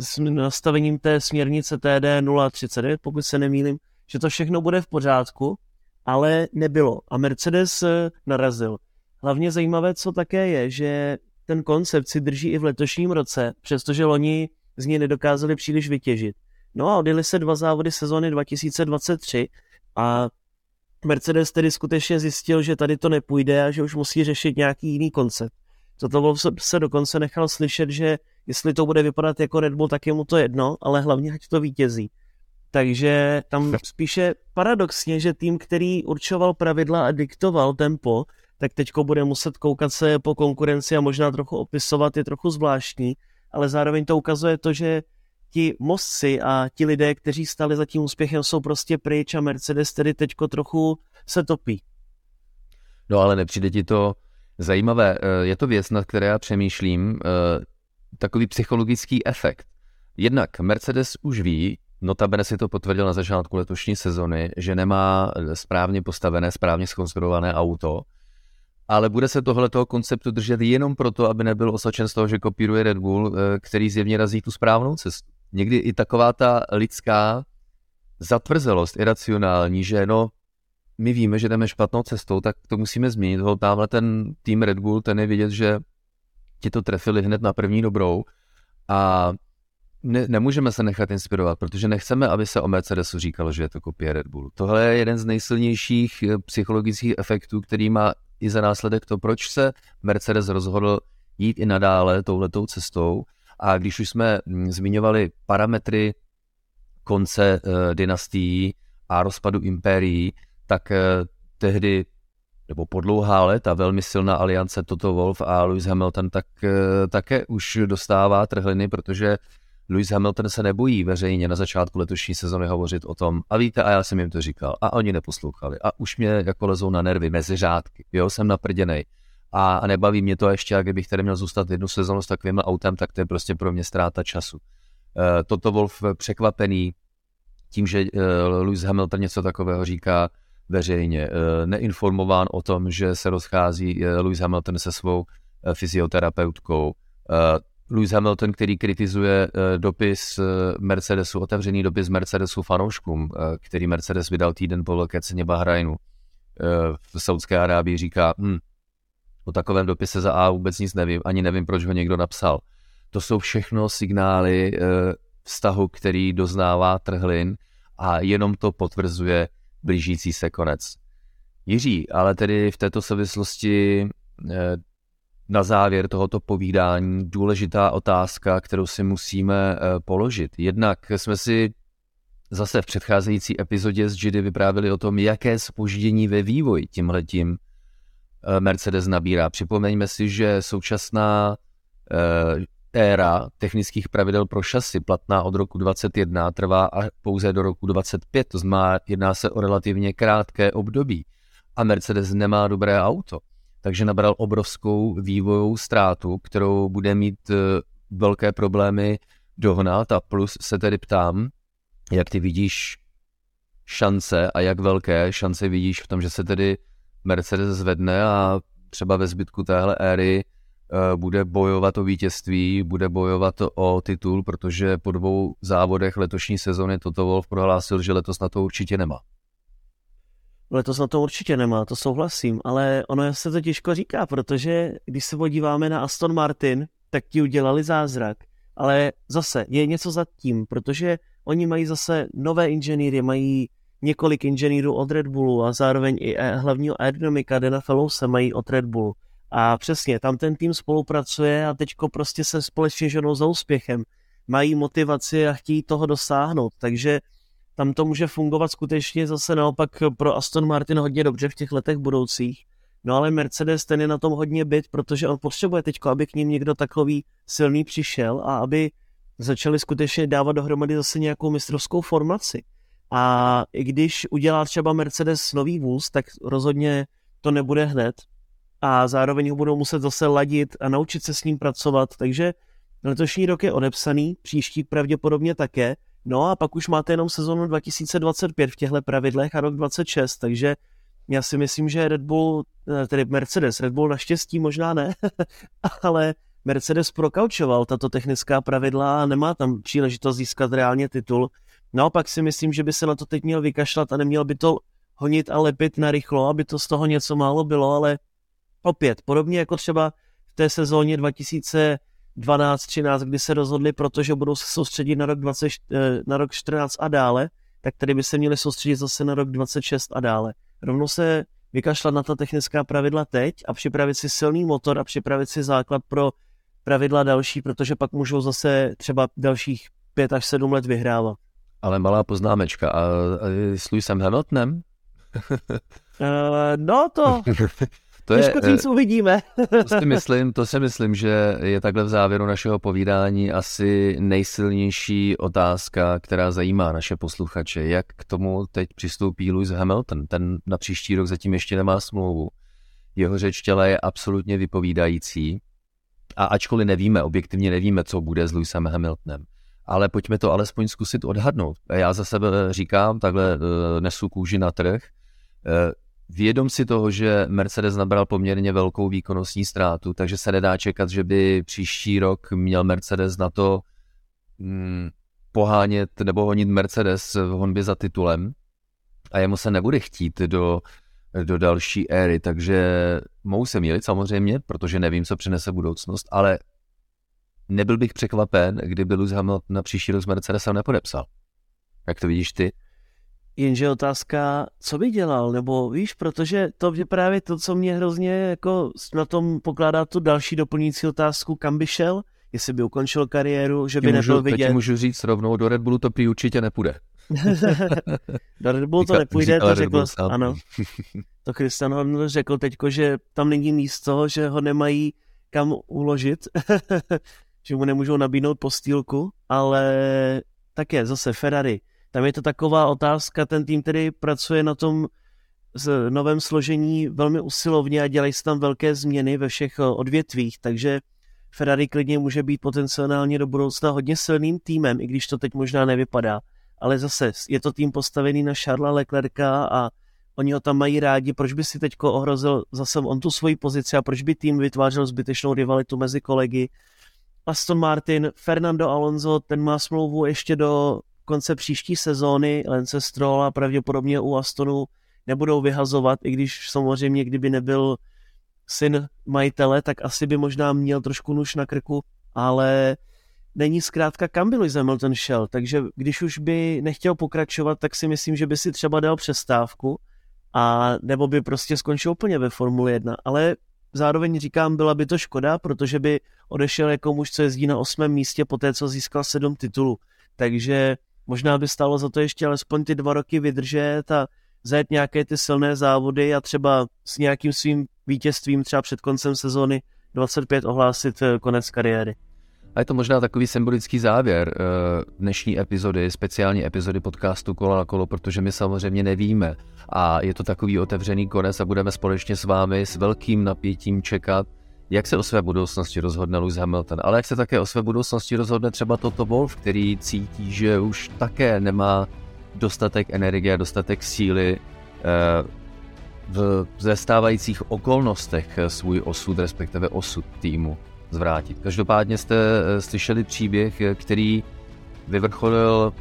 s nastavením té směrnice T D nula třicet devět, pokud se nemýlím, že to všechno bude v pořádku, ale nebylo. A Mercedes narazil. Hlavně zajímavé, co také je, že ten koncept si drží i v letošním roce, přestože loni z něj nedokázali příliš vytěžit. No a odjeli se dva závody sezóny dva tisíce dvacet tři a Mercedes tedy skutečně zjistil, že tady to nepůjde a že už musí řešit nějaký jiný koncept. Toto se dokonce nechal slyšet, že jestli to bude vypadat jako Red Bull, tak je mu to jedno, ale hlavně ať to vítězí. Takže tam spíše paradoxně, že tým, který určoval pravidla a diktoval tempo, tak teďko bude muset koukat se po konkurenci a možná trochu opisovat, je trochu zvláštní, ale zároveň to ukazuje to, že ti mostci a ti lidé, kteří stáli za tím úspěchem, jsou prostě pryč a Mercedes tedy teďko trochu se topí. No ale nepřijde ti to zajímavé. Je to věc, nad které já přemýšlím, takový psychologický efekt. Jednak Mercedes už ví, notabene si to potvrdil na začátku letošní sezony, že nemá správně postavené, správně zkonstruované auto, ale bude se tohletoho konceptu držet jenom proto, aby nebyl osočen z toho, že kopíruje Red Bull, který zjevně razí tu správnou cestu. Někdy i taková ta lidská zatvrzelost, iracionální, že no, my víme, že jdeme špatnou cestou, tak to musíme změnit. Tamhle ten tým Red Bull, ten je vidět, že ti to trefili hned na první dobrou a ne, nemůžeme se nechat inspirovat, protože nechceme, aby se o Mercedesu říkalo, že je to kopie Red Bullu. Tohle je jeden z nejsilnějších psychologických efektů, který má i za následek to, proč se Mercedes rozhodl jít i nadále touhletou cestou. A když už jsme zmiňovali parametry konce e, dynastií a rozpadu impérií, tak e, tehdy, nebo po dlouhá léta, velmi silná aliance Toto Wolff a Lewis Hamilton, tak e, také už dostává trhliny, protože Lewis Hamilton se nebojí veřejně na začátku letošní sezony hovořit o tom, a víte, a já jsem jim to říkal, a oni neposlouchali, a už mě jako lezou na nervy, mezi řádky, jo, jsem naprděnej, a, a nebaví mě to ještě, a kdybych tady měl zůstat jednu sezonu s takovým autem, tak to je prostě pro mě ztráta času. E, Toto Wolff překvapený tím, že e, Lewis Hamilton něco takového říká veřejně, e, neinformován o tom, že se rozchází e, Lewis Hamilton se svou e, fyzioterapeutkou, e, Lewis Hamilton, který kritizuje dopis Mercedesu, otevřený dopis Mercedesu fanouškům, který Mercedes vydal týden po velké ceně Bahrajnu v Saudské Arábii, říká, hm, o takovém dopise za A vůbec nic nevím, ani nevím, proč ho někdo napsal. To jsou všechno signály vztahu, který doznává trhlin a jenom to potvrzuje blížící se konec. Jiří, ale tedy v této souvislosti na závěr tohoto povídání důležitá otázka, kterou si musíme položit. Jednak jsme si zase v předcházející epizodě s Gidy vyprávili o tom, jaké zpoždění ve vývoji tímhletím Mercedes nabírá. Připomeňme si, že současná éra technických pravidel pro šasy platná od roku dvacet jedna trvá pouze do roku dvacet pět, to znamená, jedná se o relativně krátké období a Mercedes nemá dobré auto. Takže nabral obrovskou vývojovou ztrátu, kterou bude mít velké problémy dohnat a plus se tedy ptám, jak ty vidíš šance a jak velké šance vidíš v tom, že se tedy Mercedes zvedne a třeba ve zbytku téhle éry bude bojovat o vítězství, bude bojovat o titul, protože po dvou závodech letošní sezony Toto Wolff prohlásil, že letos na to určitě nemá. Letos na to určitě nemá, to souhlasím, ale ono se to těžko říká, protože když se podíváme na Aston Martin, tak ti udělali zázrak, ale zase je něco za tím, protože oni mají zase nové inženýry, mají několik inženýrů od Red Bullu a zároveň i hlavního aerodynamika Dana Fellowse mají od Red Bullu a přesně, tam ten tým spolupracuje a teďko prostě se společně ženou za úspěchem, mají motivaci a chtějí toho dosáhnout, takže tam to může fungovat skutečně zase naopak pro Aston Martin hodně dobře v těch letech budoucích. No ale Mercedes ten je na tom hodně bit, protože on potřebuje teďko, aby k ním někdo takový silný přišel a aby začali skutečně dávat dohromady zase nějakou mistrovskou formaci. A i když udělá třeba Mercedes nový vůz, tak rozhodně to nebude hned. a zároveň ho budou muset zase ladit a naučit se s ním pracovat, takže letošní rok je odepsaný, příští pravděpodobně také, no a pak už máte jenom sezonu dva tisíce dvacet pět v těchto pravidlech a rok dvacet šest, takže já si myslím, že Red Bull, tedy Mercedes, Red Bull naštěstí možná ne, ale Mercedes prokaučoval tato technická pravidla a nemá tam příležitost získat reálně titul. Naopak si myslím, že by se na to teď měl vykašlat a neměl by to honit a lepit na rychlo, aby to z toho něco málo bylo, ale opět, podobně jako třeba v té sezóně dva tisíce dvanáct třináct, kdy se rozhodli, protože budou se soustředit na rok, dvacet, na rok čtrnáct a dále, tak tady by se měli soustředit zase na rok dvacet šest a dále. Rovnou se vykašlat na ta technická pravidla teď a připravit si silný motor a připravit si základ pro pravidla další, protože pak můžou zase třeba dalších pět až sedm let vyhrávat. Ale malá poznámečka, a, a s Lewisem Hamiltonem? uh, no to... To je, co uvidíme. To si myslím, to si myslím, že je takhle v závěru našeho povídání asi nejsilnější otázka, která zajímá naše posluchače. Jak k tomu teď přistoupí Lewis Hamilton? Ten na příští rok zatím ještě nemá smlouvu. Jeho řeč těla je absolutně vypovídající. A ačkoliv nevíme, objektivně nevíme, co bude s Lewisem Hamiltonem. Ale pojďme to alespoň zkusit odhadnout. Já za sebe říkám, takhle nesu kůži na trh. Vědom si toho, že Mercedes nabral poměrně velkou výkonnostní ztrátu, takže se nedá čekat, že by příští rok měl Mercedes na to mm, pohánět nebo honit Mercedes v honbě za titulem a jemu se nebude chtít do, do další éry, takže mohu se mýlit samozřejmě, protože nevím, co přinese budoucnost, ale nebyl bych překvapen, kdyby Lewis Hamilton na příští rok s Mercedesem nepodepsal. Jak to vidíš ty? Jenže otázka, co by dělal, nebo víš, protože to je právě to, co mě hrozně jako na tom pokládá tu další doplňující otázku, kam by šel, jestli by ukončil kariéru, že by nebyl můžu, vidět. Teď můžu říct rovnou, do Red Bullu to prý určitě nepůjde. Do Red Bullu to nepůjde, to řekl, ano. To Christian Horner řekl teďko, že tam není místo, že ho nemají kam uložit, že mu nemůžou nabídnout postýlku, ale také zase Ferrari. Tam je to taková otázka, ten tým tedy pracuje na tom novém složení velmi usilovně a dělají se tam velké změny ve všech odvětvích, takže Ferrari klidně může být potenciálně do budoucna hodně silným týmem, i když to teď možná nevypadá. Ale zase je to tým postavený na Charlesa Leclerca a oni ho tam mají rádi, proč by si teďko ohrozil zase on tu svoji pozici a proč by tým vytvářel zbytečnou rivalitu mezi kolegy. Aston Martin, Fernando Alonso, ten má smlouvu ještě do konce příští sezóny, Lance Stroll a pravděpodobně u Astonu nebudou vyhazovat, i když samozřejmě kdyby nebyl syn majitele, tak asi by možná měl trošku nůž na krku, ale není zkrátka kam by Lewis Hamilton šel, takže když už by nechtěl pokračovat, tak si myslím, že by si třeba dal přestávku a nebo by prostě skončil úplně ve Formuli jedna, ale zároveň říkám, byla by to škoda, protože by odešel jako muž, co jezdí na osmém místě po té, co získal sedm titulů, takže možná by stálo za to ještě alespoň ty dva roky vydržet a zajet nějaké ty silné závody a třeba s nějakým svým vítězstvím třeba před koncem sezóny dvacet pět ohlásit konec kariéry. A je to možná takový symbolický závěr dnešní epizody, speciální epizody podcastu Kola na kolo, protože my samozřejmě nevíme a je to takový otevřený konec a budeme společně s vámi s velkým napětím čekat, jak se o své budoucnosti rozhodne Lewis Hamilton, ale jak se také o své budoucnosti rozhodne třeba Toto Wolff, který cítí, že už také nemá dostatek energie, dostatek síly v zastávajících okolnostech svůj osud, respektive osud týmu zvrátit. Každopádně jste slyšeli příběh, který vyvrcholil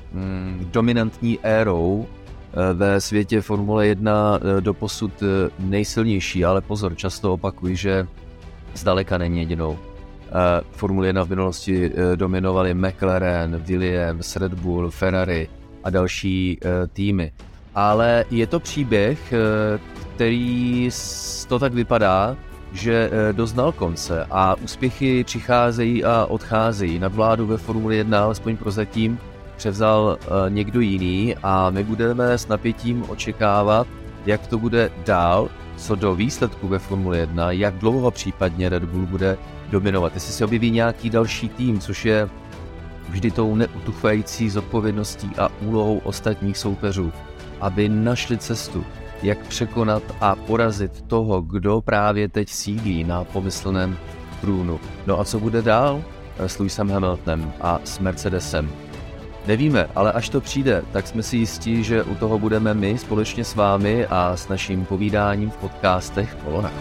dominantní érou ve světě Formule jedna doposud nejsilnější, ale pozor, často opakuji, že zdaleka není jedinou. Formule jedna v minulosti dominovali McLaren, Williams, Red Bull, Ferrari a další týmy. Ale je to příběh, který to tak vypadá, že doznal konce a úspěchy přicházejí a odcházejí. Nadvládu ve Formule jedna, alespoň prozatím, převzal někdo jiný a my budeme s napětím očekávat, jak to bude dál, co do výsledku ve Formule jedna, jak dlouho případně Red Bull bude dominovat. Jestli se objeví nějaký další tým, což je vždy tou neutuchající zodpovědností a úlohou ostatních soupeřů, aby našli cestu, jak překonat a porazit toho, kdo právě teď sídlí na pomyslném trůnu. No a co bude dál? S Lewisem Hamiltonem a s Mercedesem. Nevíme, ale až to přijde, tak jsme si jistí, že u toho budeme my společně s vámi a s naším povídáním v podcastech Kolona.